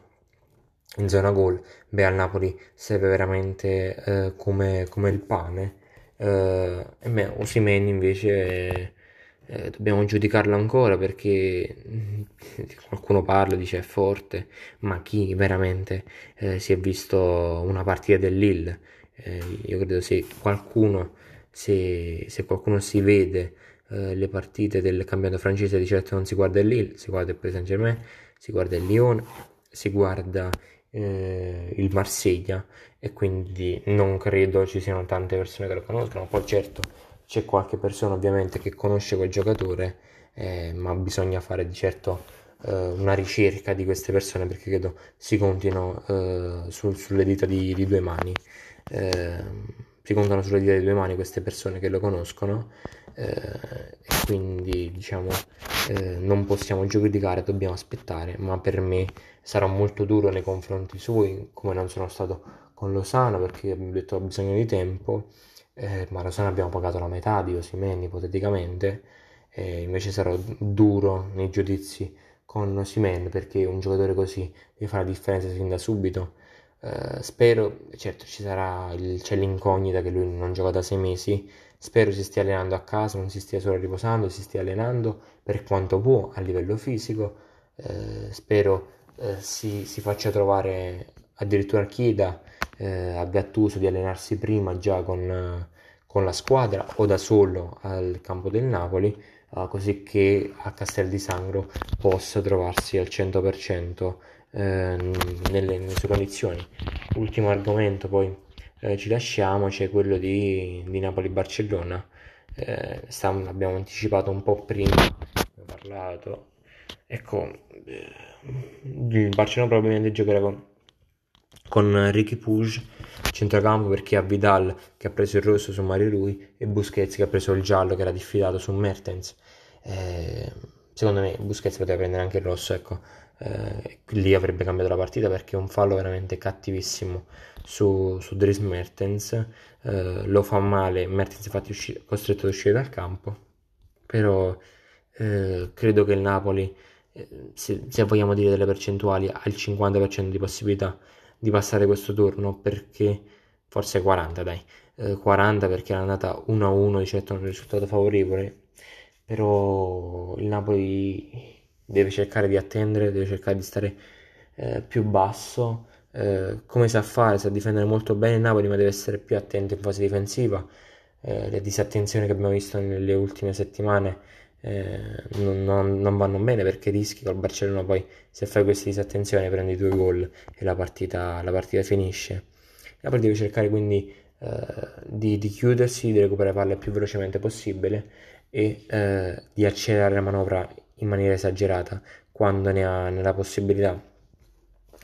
in zona gol. Beh, al Napoli serve veramente eh, come, come il pane. Eh, e beh, Osimhen invece eh, dobbiamo giudicarlo ancora, perché qualcuno parla, dice è forte, ma chi veramente eh, si è visto una partita del Lille? Eh, io credo se qualcuno, se, se qualcuno si vede eh, le partite del campionato francese di certo non si guarda il Lille, si guarda il Paris Saint Germain, si guarda il Lione, si guarda eh, il Marsiglia, e quindi non credo ci siano tante persone che lo conoscono. Poi certo c'è qualche persona ovviamente che conosce quel giocatore, eh, ma bisogna fare di certo una ricerca di queste persone, perché credo si contino eh, sul, sulle dita di, di due mani eh, si contano sulle dita di due mani queste persone che lo conoscono, eh, e quindi diciamo eh, non possiamo giudicare, dobbiamo aspettare, ma per me sarà molto duro nei confronti suoi, come non sono stato con Losana, perché abbiamo detto ho bisogno di tempo, eh, ma Losana abbiamo pagato la metà di Osimhen ipoteticamente, eh, invece sarò duro nei giudizi con Osimhen, perché un giocatore così vi fa la differenza sin da subito. Uh, spero, certo ci sarà il, c'è l'incognita che lui non gioca da sei mesi, spero si stia allenando a casa, non si stia solo riposando, si stia allenando per quanto può a livello fisico, uh, spero uh, si, si faccia trovare, addirittura chieda uh, a Gattuso di allenarsi prima già con, uh, con la squadra o da solo al campo del Napoli, Uh, così che a Castel di Sangro possa trovarsi al cento per cento eh, nelle, nelle sue condizioni. Ultimo argomento, poi eh, ci lasciamo, c'è cioè quello di, di Napoli-Barcellona. Eh, Sam, l'abbiamo anticipato un po' prima, abbiamo parlato. Ecco, eh, il Barcellona probabilmente giocherà con, con Riqui Puig centrocampo, perché ha Vidal che ha preso il rosso su Mario Rui e Busquets che ha preso il giallo che era diffidato su Mertens. Eh, secondo me Busquets poteva prendere anche il rosso, ecco, eh, lì avrebbe cambiato la partita, perché è un fallo veramente cattivissimo su, su Dries Mertens, eh, lo fa male Mertens, infatti è costretto ad uscire dal campo, però eh, credo che il Napoli, eh, se, se vogliamo dire delle percentuali, ha il cinquanta per cento di possibilità di passare questo turno, perché forse quaranta dai, eh, quaranta perché era andata uno a uno, di certo non è un risultato favorevole, però il Napoli deve cercare di attendere, deve cercare di stare eh, più basso, eh, come sa fare, sa difendere molto bene il Napoli, ma deve essere più attento in fase difensiva, eh, le disattenzioni che abbiamo visto nelle ultime settimane eh, non, non, non vanno bene, perché rischi col Barcellona, poi se fai queste disattenzioni prendi due gol e la partita, la partita finisce. La partita deve cercare quindi eh, di, di chiudersi, di recuperare palle il più velocemente possibile e eh, di accelerare la manovra in maniera esagerata quando ne ha nella possibilità,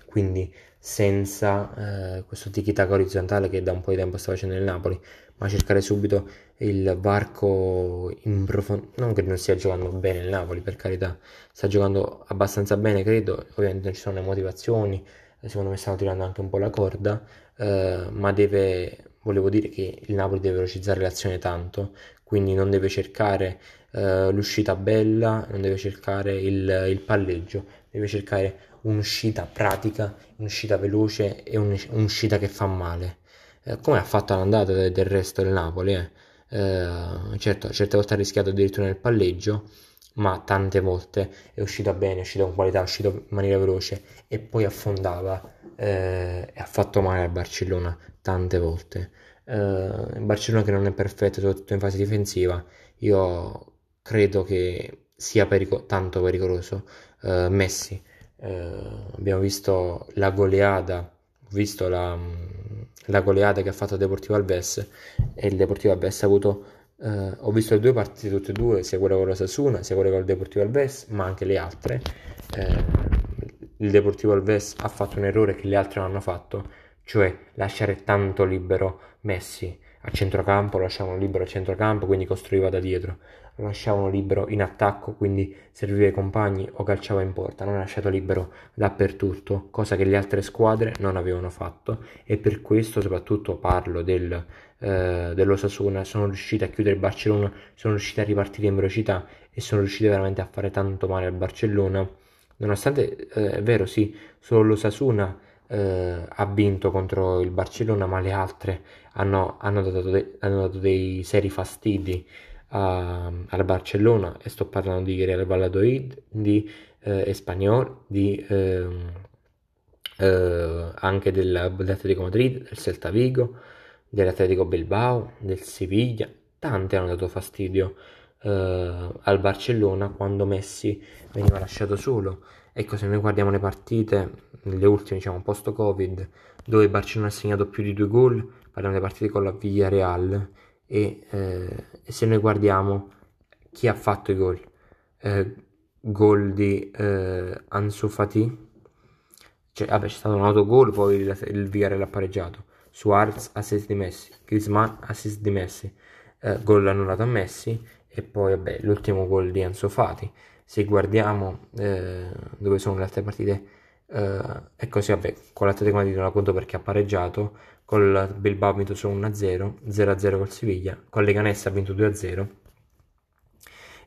quindi senza eh, questo tiki-taka orizzontale che da un po' di tempo sta facendo il Napoli, ma cercare subito il varco in profondità. Non che non stia giocando bene il Napoli, per carità, sta giocando abbastanza bene, credo, ovviamente non ci sono le motivazioni, secondo me stanno tirando anche un po' la corda, eh, ma deve, volevo dire che il Napoli deve velocizzare l'azione tanto, quindi non deve cercare eh, l'uscita bella, non deve cercare il, il palleggio, deve cercare un'uscita pratica, un'uscita veloce e un'uscita che fa male, eh, come ha fatto all'andata del resto del Napoli, eh. Eh, certo certe volte ha rischiato addirittura nel palleggio, ma tante volte è uscita bene, è uscita con qualità, è uscita in maniera veloce e poi affondava, eh, e ha fatto male al Barcellona tante volte. eh, Barcellona che non è perfetto soprattutto in fase difensiva, io credo che sia perico- tanto pericoloso eh, Messi. Uh, abbiamo visto la goleada, visto la, la goleada che ha fatto Deportivo Alavés, e il Deportivo Alavés ha avuto, uh, ho visto le due partite, tutte e due, sia quella con la Sassuolo, sia quella con il Deportivo Alavés, ma anche le altre. Uh, il Deportivo Alavés ha fatto un errore che le altre non hanno fatto, cioè lasciare tanto libero Messi a centrocampo, lasciavano libero a centrocampo, quindi costruiva da dietro, lo lasciavano libero in attacco, quindi serviva ai compagni o calciava in porta, non è lasciato libero dappertutto, cosa che le altre squadre non avevano fatto, e per questo soprattutto parlo del, eh, dell'Osasuna, sono riusciti a chiudere il Barcellona, sono riusciti a ripartire in velocità e sono riusciti veramente a fare tanto male al Barcellona, nonostante eh, è vero sì, solo l'Osasuna eh, ha vinto contro il Barcellona, ma le altre hanno, hanno, dato, de- hanno dato dei seri fastidi al Barcellona, e sto parlando di Real Valladolid, di eh, Espanyol, di eh, eh, anche del, dell'Atletico Madrid, del Celta Vigo, dell'Atletico Bilbao, del Siviglia, tante hanno dato fastidio eh, al Barcellona quando Messi veniva lasciato solo. Ecco, se noi guardiamo le partite, le ultime, diciamo, post-Covid, dove il Barcellona ha segnato più di due gol, parliamo delle partite con la Villarreal, e eh, se noi guardiamo chi ha fatto i gol, eh, gol di eh, Ansu Fati, cioè, vabbè, c'è stato un autogol, poi il, il Villarreal ha pareggiato. Suarez, assist di Messi. Griezmann, assist di Messi, eh, gol annullato a Messi, e poi vabbè, l'ultimo gol di Ansu Fati. Se guardiamo eh, dove sono le altre partite, eh, è così, vabbè, con l'Atletico Madrid non la conto perché ha pareggiato, col Bilbao ha vinto solo uno a zero, zero a zero col Siviglia, con Leganés ha vinto due a zero,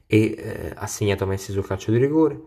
e eh, ha segnato Messi sul calcio di rigore,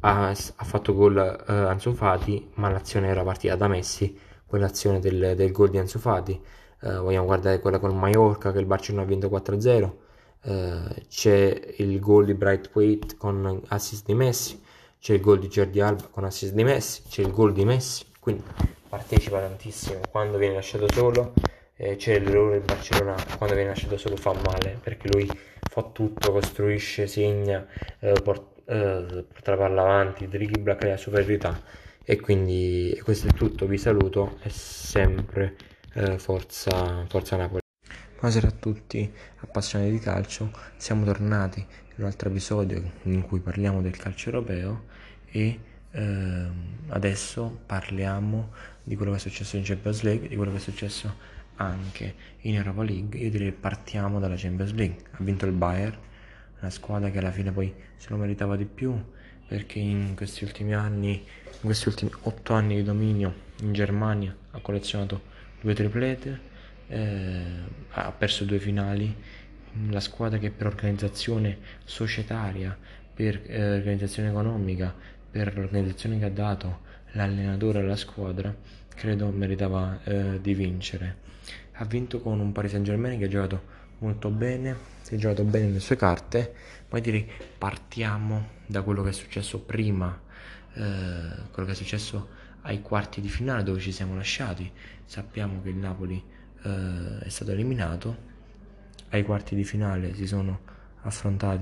ha, ha fatto gol eh, Ansu Fati, ma l'azione era partita da Messi, quell'azione del, del gol di Ansu Fati. Eh, vogliamo guardare quella con Mallorca che il Barcellona ha vinto quattro a zero, eh, c'è il gol di Braithwaite con assist di Messi, c'è il gol di Jordi Alba con assist di Messi, c'è il gol di Messi, quindi partecipa tantissimo quando viene lasciato solo. Eh, c'è l'errore del Barcellona, quando viene lasciato solo fa male, perché lui fa tutto, costruisce, segna, eh, port- eh, porta la palla avanti, dribbla, crea superiorità. E quindi questo è tutto, vi saluto e sempre eh, forza, forza Napoli. Buonasera a tutti appassionati di calcio, siamo tornati in un altro episodio in cui parliamo del calcio europeo, e eh, adesso parliamo di quello che è successo in Champions League, di quello che è successo anche in Europa League. Io direi partiamo dalla Champions League. Ha vinto il Bayern, una squadra che alla fine poi se lo meritava di più, perché in questi ultimi anni, in questi ultimi otto anni di dominio in Germania, ha collezionato due triplete, eh, ha perso due finali. La squadra che per organizzazione societaria, per eh, organizzazione economica, per l'organizzazione che ha dato l'allenatore alla squadra, credo meritava eh, di vincere. Ha vinto con un Paris Saint Germain che ha giocato molto bene, si è giocato bene le sue carte. Ma direi partiamo da quello che è successo prima, eh, quello che è successo ai quarti di finale, dove ci siamo lasciati. Sappiamo che il Napoli eh, è stato eliminato. Ai quarti di finale si sono affrontati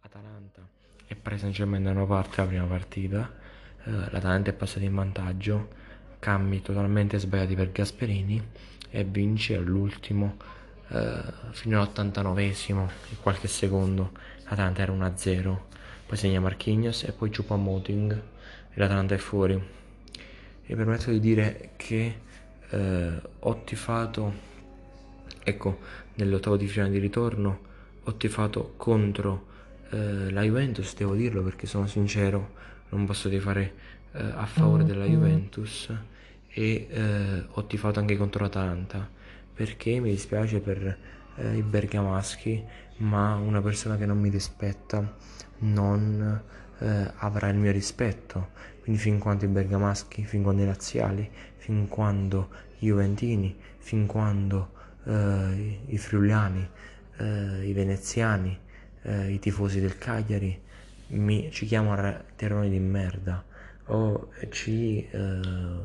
Atalanta e Paris Saint Germain da una parte la prima partita. L'Atalanta è passata in vantaggio, cambi totalmente sbagliati per Gasperini, e vince all'ultimo eh, fino all'ottantanovesimo e qualche secondo. L'Atalanta era uno a zero, poi segna Marquinhos e poi Choupo-Moting e l'Atalanta è fuori. E permetto di dire che eh, ho tifato, ecco, nell'ottavo di finale di ritorno ho tifato contro eh, la Juventus, devo dirlo perché sono sincero, non posso tifare eh, a favore della Juventus, e eh, ho tifato anche contro l'Atalanta perché mi dispiace per eh, i bergamaschi, ma una persona che non mi rispetta non eh, avrà il mio rispetto, quindi fin quando i bergamaschi, fin quando i laziali, fin quando i juventini, fin quando eh, i friuliani, eh, i veneziani, eh, i tifosi del Cagliari Mi, ci chiamano terroni di merda o ci eh,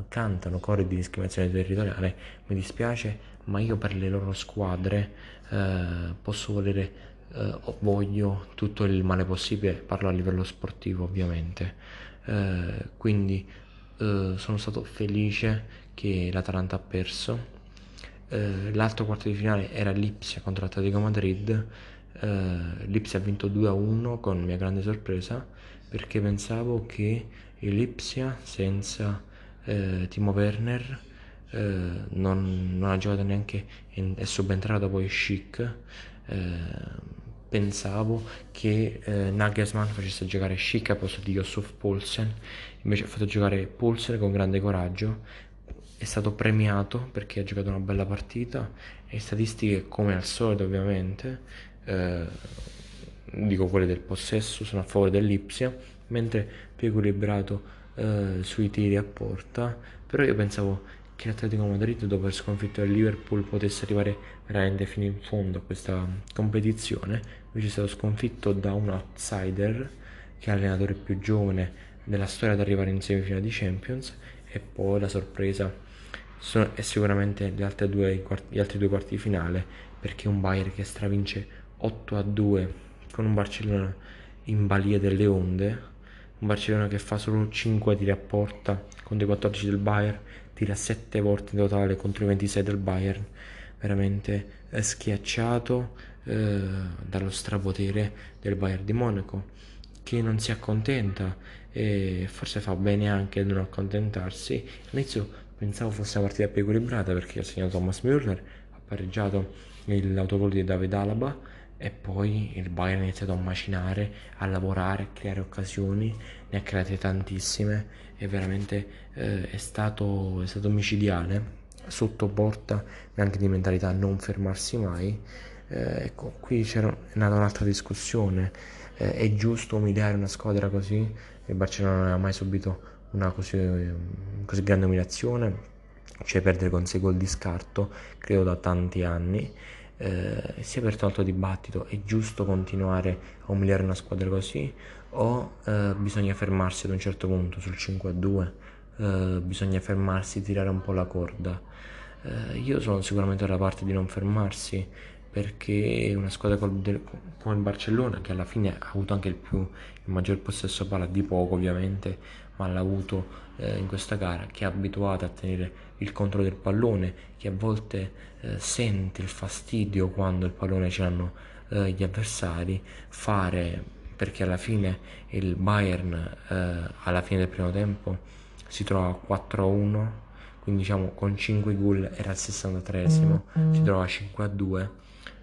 cantano cori di discriminazione territoriale, mi dispiace, ma io per le loro squadre eh, posso volere eh, o voglio tutto il male possibile, parlo a livello sportivo ovviamente, eh, quindi eh, sono stato felice che l'Atalanta ha perso. Eh, l'altro quarto di finale era Lipsia contro l'Atletico Madrid. Uh, Lipsia ha vinto due a uno con mia grande sorpresa, perché pensavo che il Lipsia senza uh, Timo Werner uh, non, non ha giocato neanche, in, è subentrato poi Schick, uh, pensavo che uh, Nagelsmann facesse giocare Schick al posto di Yusuf Poulsen, invece ha fatto giocare Poulsen con grande coraggio. È stato premiato perché ha giocato una bella partita, e statistiche come al solito ovviamente, Eh, dico quelle del possesso, sono a favore dell'Lipsia, mentre più equilibrato eh, sui tiri a porta. Però io pensavo che l'Atletico Madrid, dopo aver sconfitto il Liverpool, potesse arrivare veramente fino in fondo a questa competizione, invece è stato sconfitto da un outsider, che è l'allenatore più giovane della storia ad arrivare in semifinale di Champions. E poi la sorpresa sono, è sicuramente gli altri due, gli altri due quarti di finale, perché un Bayern che stravince otto a due con un Barcellona in balia delle onde, un Barcellona che fa solo cinque tiri a porta contro i quattordici del Bayern, tira sette volte in totale contro i ventisei del Bayern, veramente schiacciato eh, dallo strapotere del Bayern di Monaco, che non si accontenta e forse fa bene anche non accontentarsi. All'inizio pensavo fosse una partita più equilibrata perché ha segnato Thomas Müller, ha pareggiato l'autogol di David Alaba, e poi il Bayern ha iniziato a macinare, a lavorare, a creare occasioni, ne ha create tantissime e veramente eh, è stato, è stato micidiale sotto porta, anche di mentalità non fermarsi mai. Eh, ecco, qui c'era nata un'altra discussione, eh, è giusto umiliare una squadra così? Il Barcellona non aveva mai subito una così, così grande umiliazione, cioè perdere con sei gol di scarto, credo da tanti anni. Eh, si è aperto un altro dibattito: è giusto continuare a umiliare una squadra così o eh, bisogna fermarsi ad un certo punto sul cinque a due, eh, bisogna fermarsi, tirare un po' la corda? Eh, io sono sicuramente dalla parte di non fermarsi, perché una squadra come il Barcellona, che alla fine ha avuto anche il, più, il maggior possesso palla, di poco ovviamente, ma l'ha avuto eh, in questa gara, che è abituata a tenere il controllo del pallone, che a volte eh, sente il fastidio quando il pallone ce l'hanno eh, gli avversari, fare, perché alla fine il Bayern eh, alla fine del primo tempo si trova quattro a uno, quindi diciamo con cinque gol era al sessantatreesimo, mm-hmm. si trova cinque a due,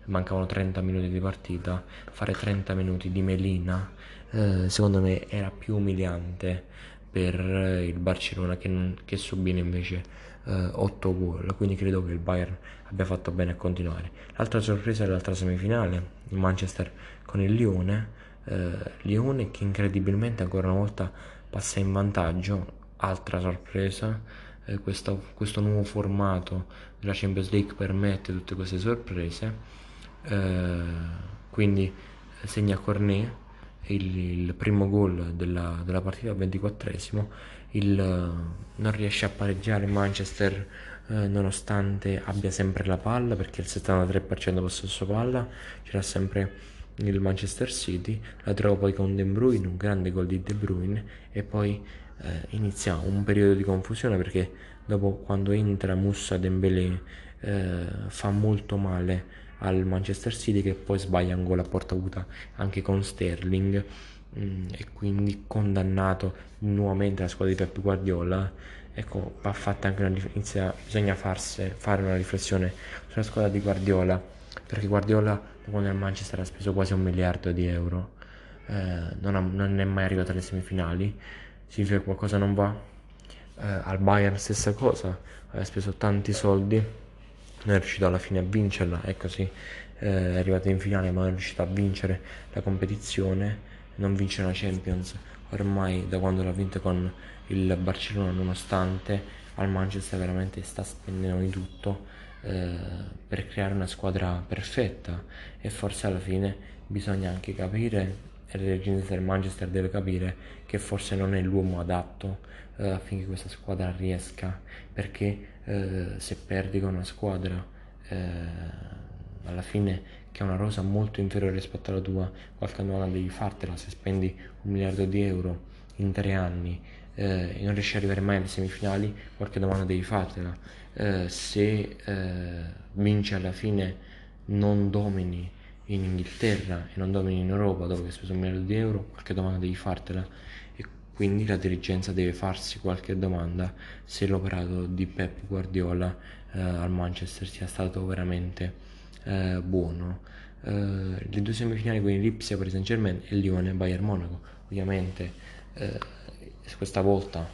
mancavano trenta minuti di partita, fare trenta minuti di melina eh, secondo me era più umiliante per il Barcellona, che, non, che subire invece eh, otto gol, quindi credo che il Bayern abbia fatto bene a continuare. L'altra sorpresa è l'altra semifinale, il Manchester con il Lione, eh, Lione che incredibilmente ancora una volta passa in vantaggio, altra sorpresa. eh, questo, questo nuovo formato della Champions League permette tutte queste sorprese, eh, quindi segna Cornet Il, il primo gol della, della partita al ventiquattresimo, il, non riesce a pareggiare Manchester eh, nonostante abbia sempre la palla, perché il settantatré per cento possesso palla c'era sempre il Manchester City, la trova poi con De Bruyne, un grande gol di De Bruyne, e poi eh, inizia un periodo di confusione, perché dopo, quando entra Moussa Dembélé eh, fa molto male al Manchester City, che poi sbaglia un gol a porta vuota anche con Sterling, mh, e quindi condannato nuovamente la squadra di Pep Guardiola. Ecco, va fatta anche una differenza, bisogna farse, fare una riflessione sulla squadra di Guardiola, perché Guardiola, quando è al Manchester, ha speso quasi un miliardo di euro, eh, non, ha, non è mai arrivato alle semifinali, significa che qualcosa non va. eh, al Bayern stessa cosa, ha speso tanti soldi, non è riuscito alla fine a vincerla, è così, eh, è arrivato in finale ma non è riuscito a vincere la competizione, non vince una Champions ormai da quando l'ha vinta con il Barcellona, nonostante al Manchester veramente sta spendendo di tutto eh, per creare una squadra perfetta. E forse alla fine bisogna anche capire, e la dirigenza del Manchester deve capire, che forse non è l'uomo adatto eh, affinché questa squadra riesca, perché Eh, se perdi con una squadra eh, alla fine che ha una rosa molto inferiore rispetto alla tua, qualche anno devi fartela. Se spendi un miliardo di euro in tre anni eh, e non riesci ad arrivare mai alle semifinali, qualche domanda devi fartela. Eh, se eh, vinci alla fine, non domini in Inghilterra e non domini in Europa dopo che hai speso un miliardo di euro, qualche domanda devi fartela. E quindi la dirigenza deve farsi qualche domanda se l'operato di Pep Guardiola eh, al Manchester sia stato veramente eh, buono. Eh, le due semifinali, quindi Lipsia, Paris Saint Germain, e Lione, Bayern Monaco. Ovviamente eh, questa volta,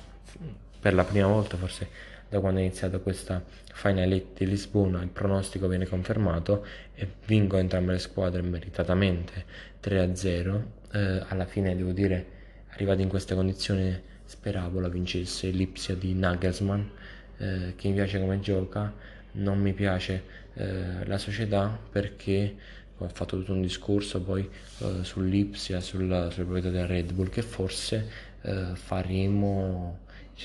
per la prima volta forse da quando è iniziata questa finalette di Lisbona, il pronostico viene confermato e vincono entrambe le squadre meritatamente tre a zero. Eh, alla fine devo dire, arrivati in queste condizioni, speravo la vincesse Lipsia di Nagelsmann, eh, che mi piace come gioca, non mi piace eh, la società, perché ho fatto tutto un discorso poi eh, sull'Lipsia, sulla, sulla proprietà della Red Bull, che forse eh, faremo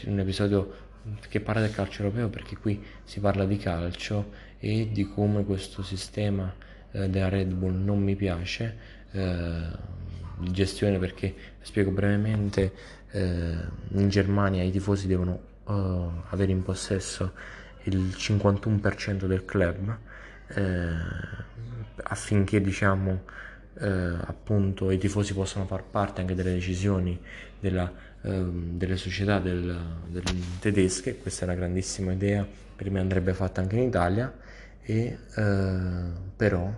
un episodio che parla del calcio europeo, perché qui si parla di calcio e di come questo sistema eh, della Red Bull non mi piace eh, di gestione, perché spiego brevemente. Eh, in Germania i tifosi devono eh, avere in possesso il cinquantuno per cento del club eh, affinché diciamo eh, appunto i tifosi possano far parte anche delle decisioni della, eh, delle società del, del tedesche. Questa è una grandissima idea, per me andrebbe fatta anche in Italia, e eh, però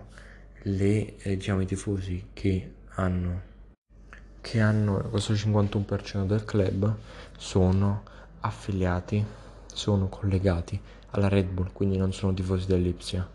le, eh, diciamo, i tifosi che hanno che hanno questo cinquantuno per cento del club sono affiliati, sono collegati alla Red Bull, quindi non sono tifosi del Lipsia.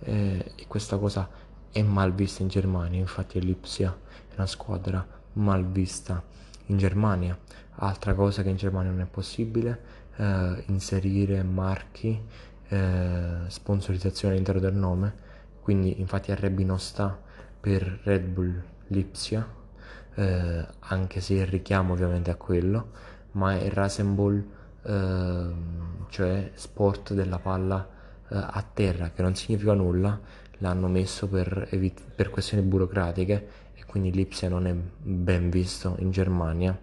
Eh, e questa cosa è mal vista in Germania, infatti il Lipsia è una squadra mal vista in Germania. Altra cosa che in Germania non è possibile, eh, inserire marchi, eh, sponsorizzazione all'interno del nome, quindi infatti R B non sta per Red Bull Lipsia. Eh, anche se il richiamo ovviamente a quello, ma è il Rasenball, eh, cioè sport della palla eh, a terra, che non significa nulla, l'hanno messo per, evit- per questioni burocratiche, e quindi Lipsia non è ben visto in Germania.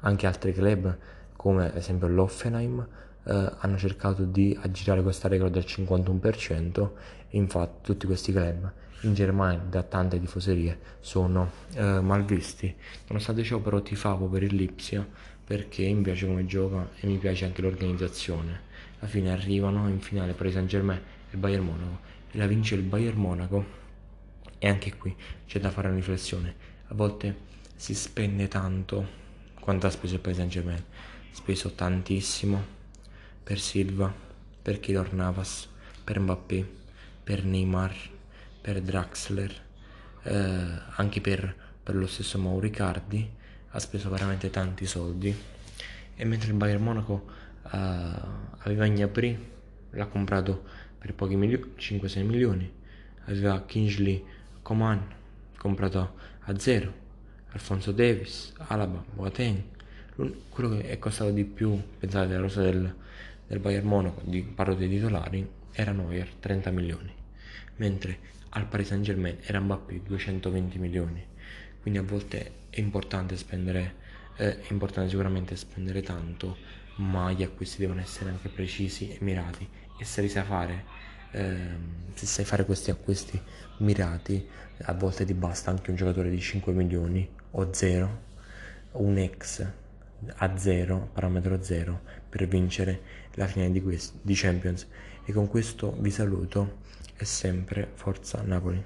Anche altri club, come ad esempio l'Hoffenheim, eh, hanno cercato di aggirare questa regola del cinquantuno per cento, e infatti tutti questi club in Germania, da tante tifoserie, sono eh, malvisti. Nonostante ciò però tifavo per il Lipsia, perché mi piace come gioca e mi piace anche l'organizzazione. Alla fine arrivano in finale Paris Saint Germain e Bayern Monaco, e la vince il Bayern Monaco. E anche qui c'è da fare una riflessione: a volte si spende tanto. Quanto ha speso il Paris Saint Germain? Ha speso tantissimo per Silva, per Keylor Navas, per Mbappé, per Neymar, per Draxler, eh, anche per, per lo stesso Mauro Icardi. Ha speso veramente tanti soldi, e mentre il Bayern Monaco eh, aveva Gnabry, l'ha comprato per pochi milioni, cinque sei milioni, aveva Kingsley Coman, comprato a zero, Alfonso Davis, Alaba, Boateng. Quello che è costato di più, pensate, della rosa del, del Bayern Monaco, di, parlo dei titolari, era Neuer, trenta milioni, mentre al Paris Saint Germain era Mbappé, duecentoventi milioni. Quindi a volte è importante spendere, eh, è importante sicuramente spendere tanto, ma gli acquisti devono essere anche precisi e mirati, e se li sai fare, eh, se sai fare questi acquisti mirati, a volte ti basta anche un giocatore di cinque milioni o zero, un ex a zero, parametro zero, per vincere la finale di, quest- di Champions. E con questo vi saluto. E sempre forza Napoli.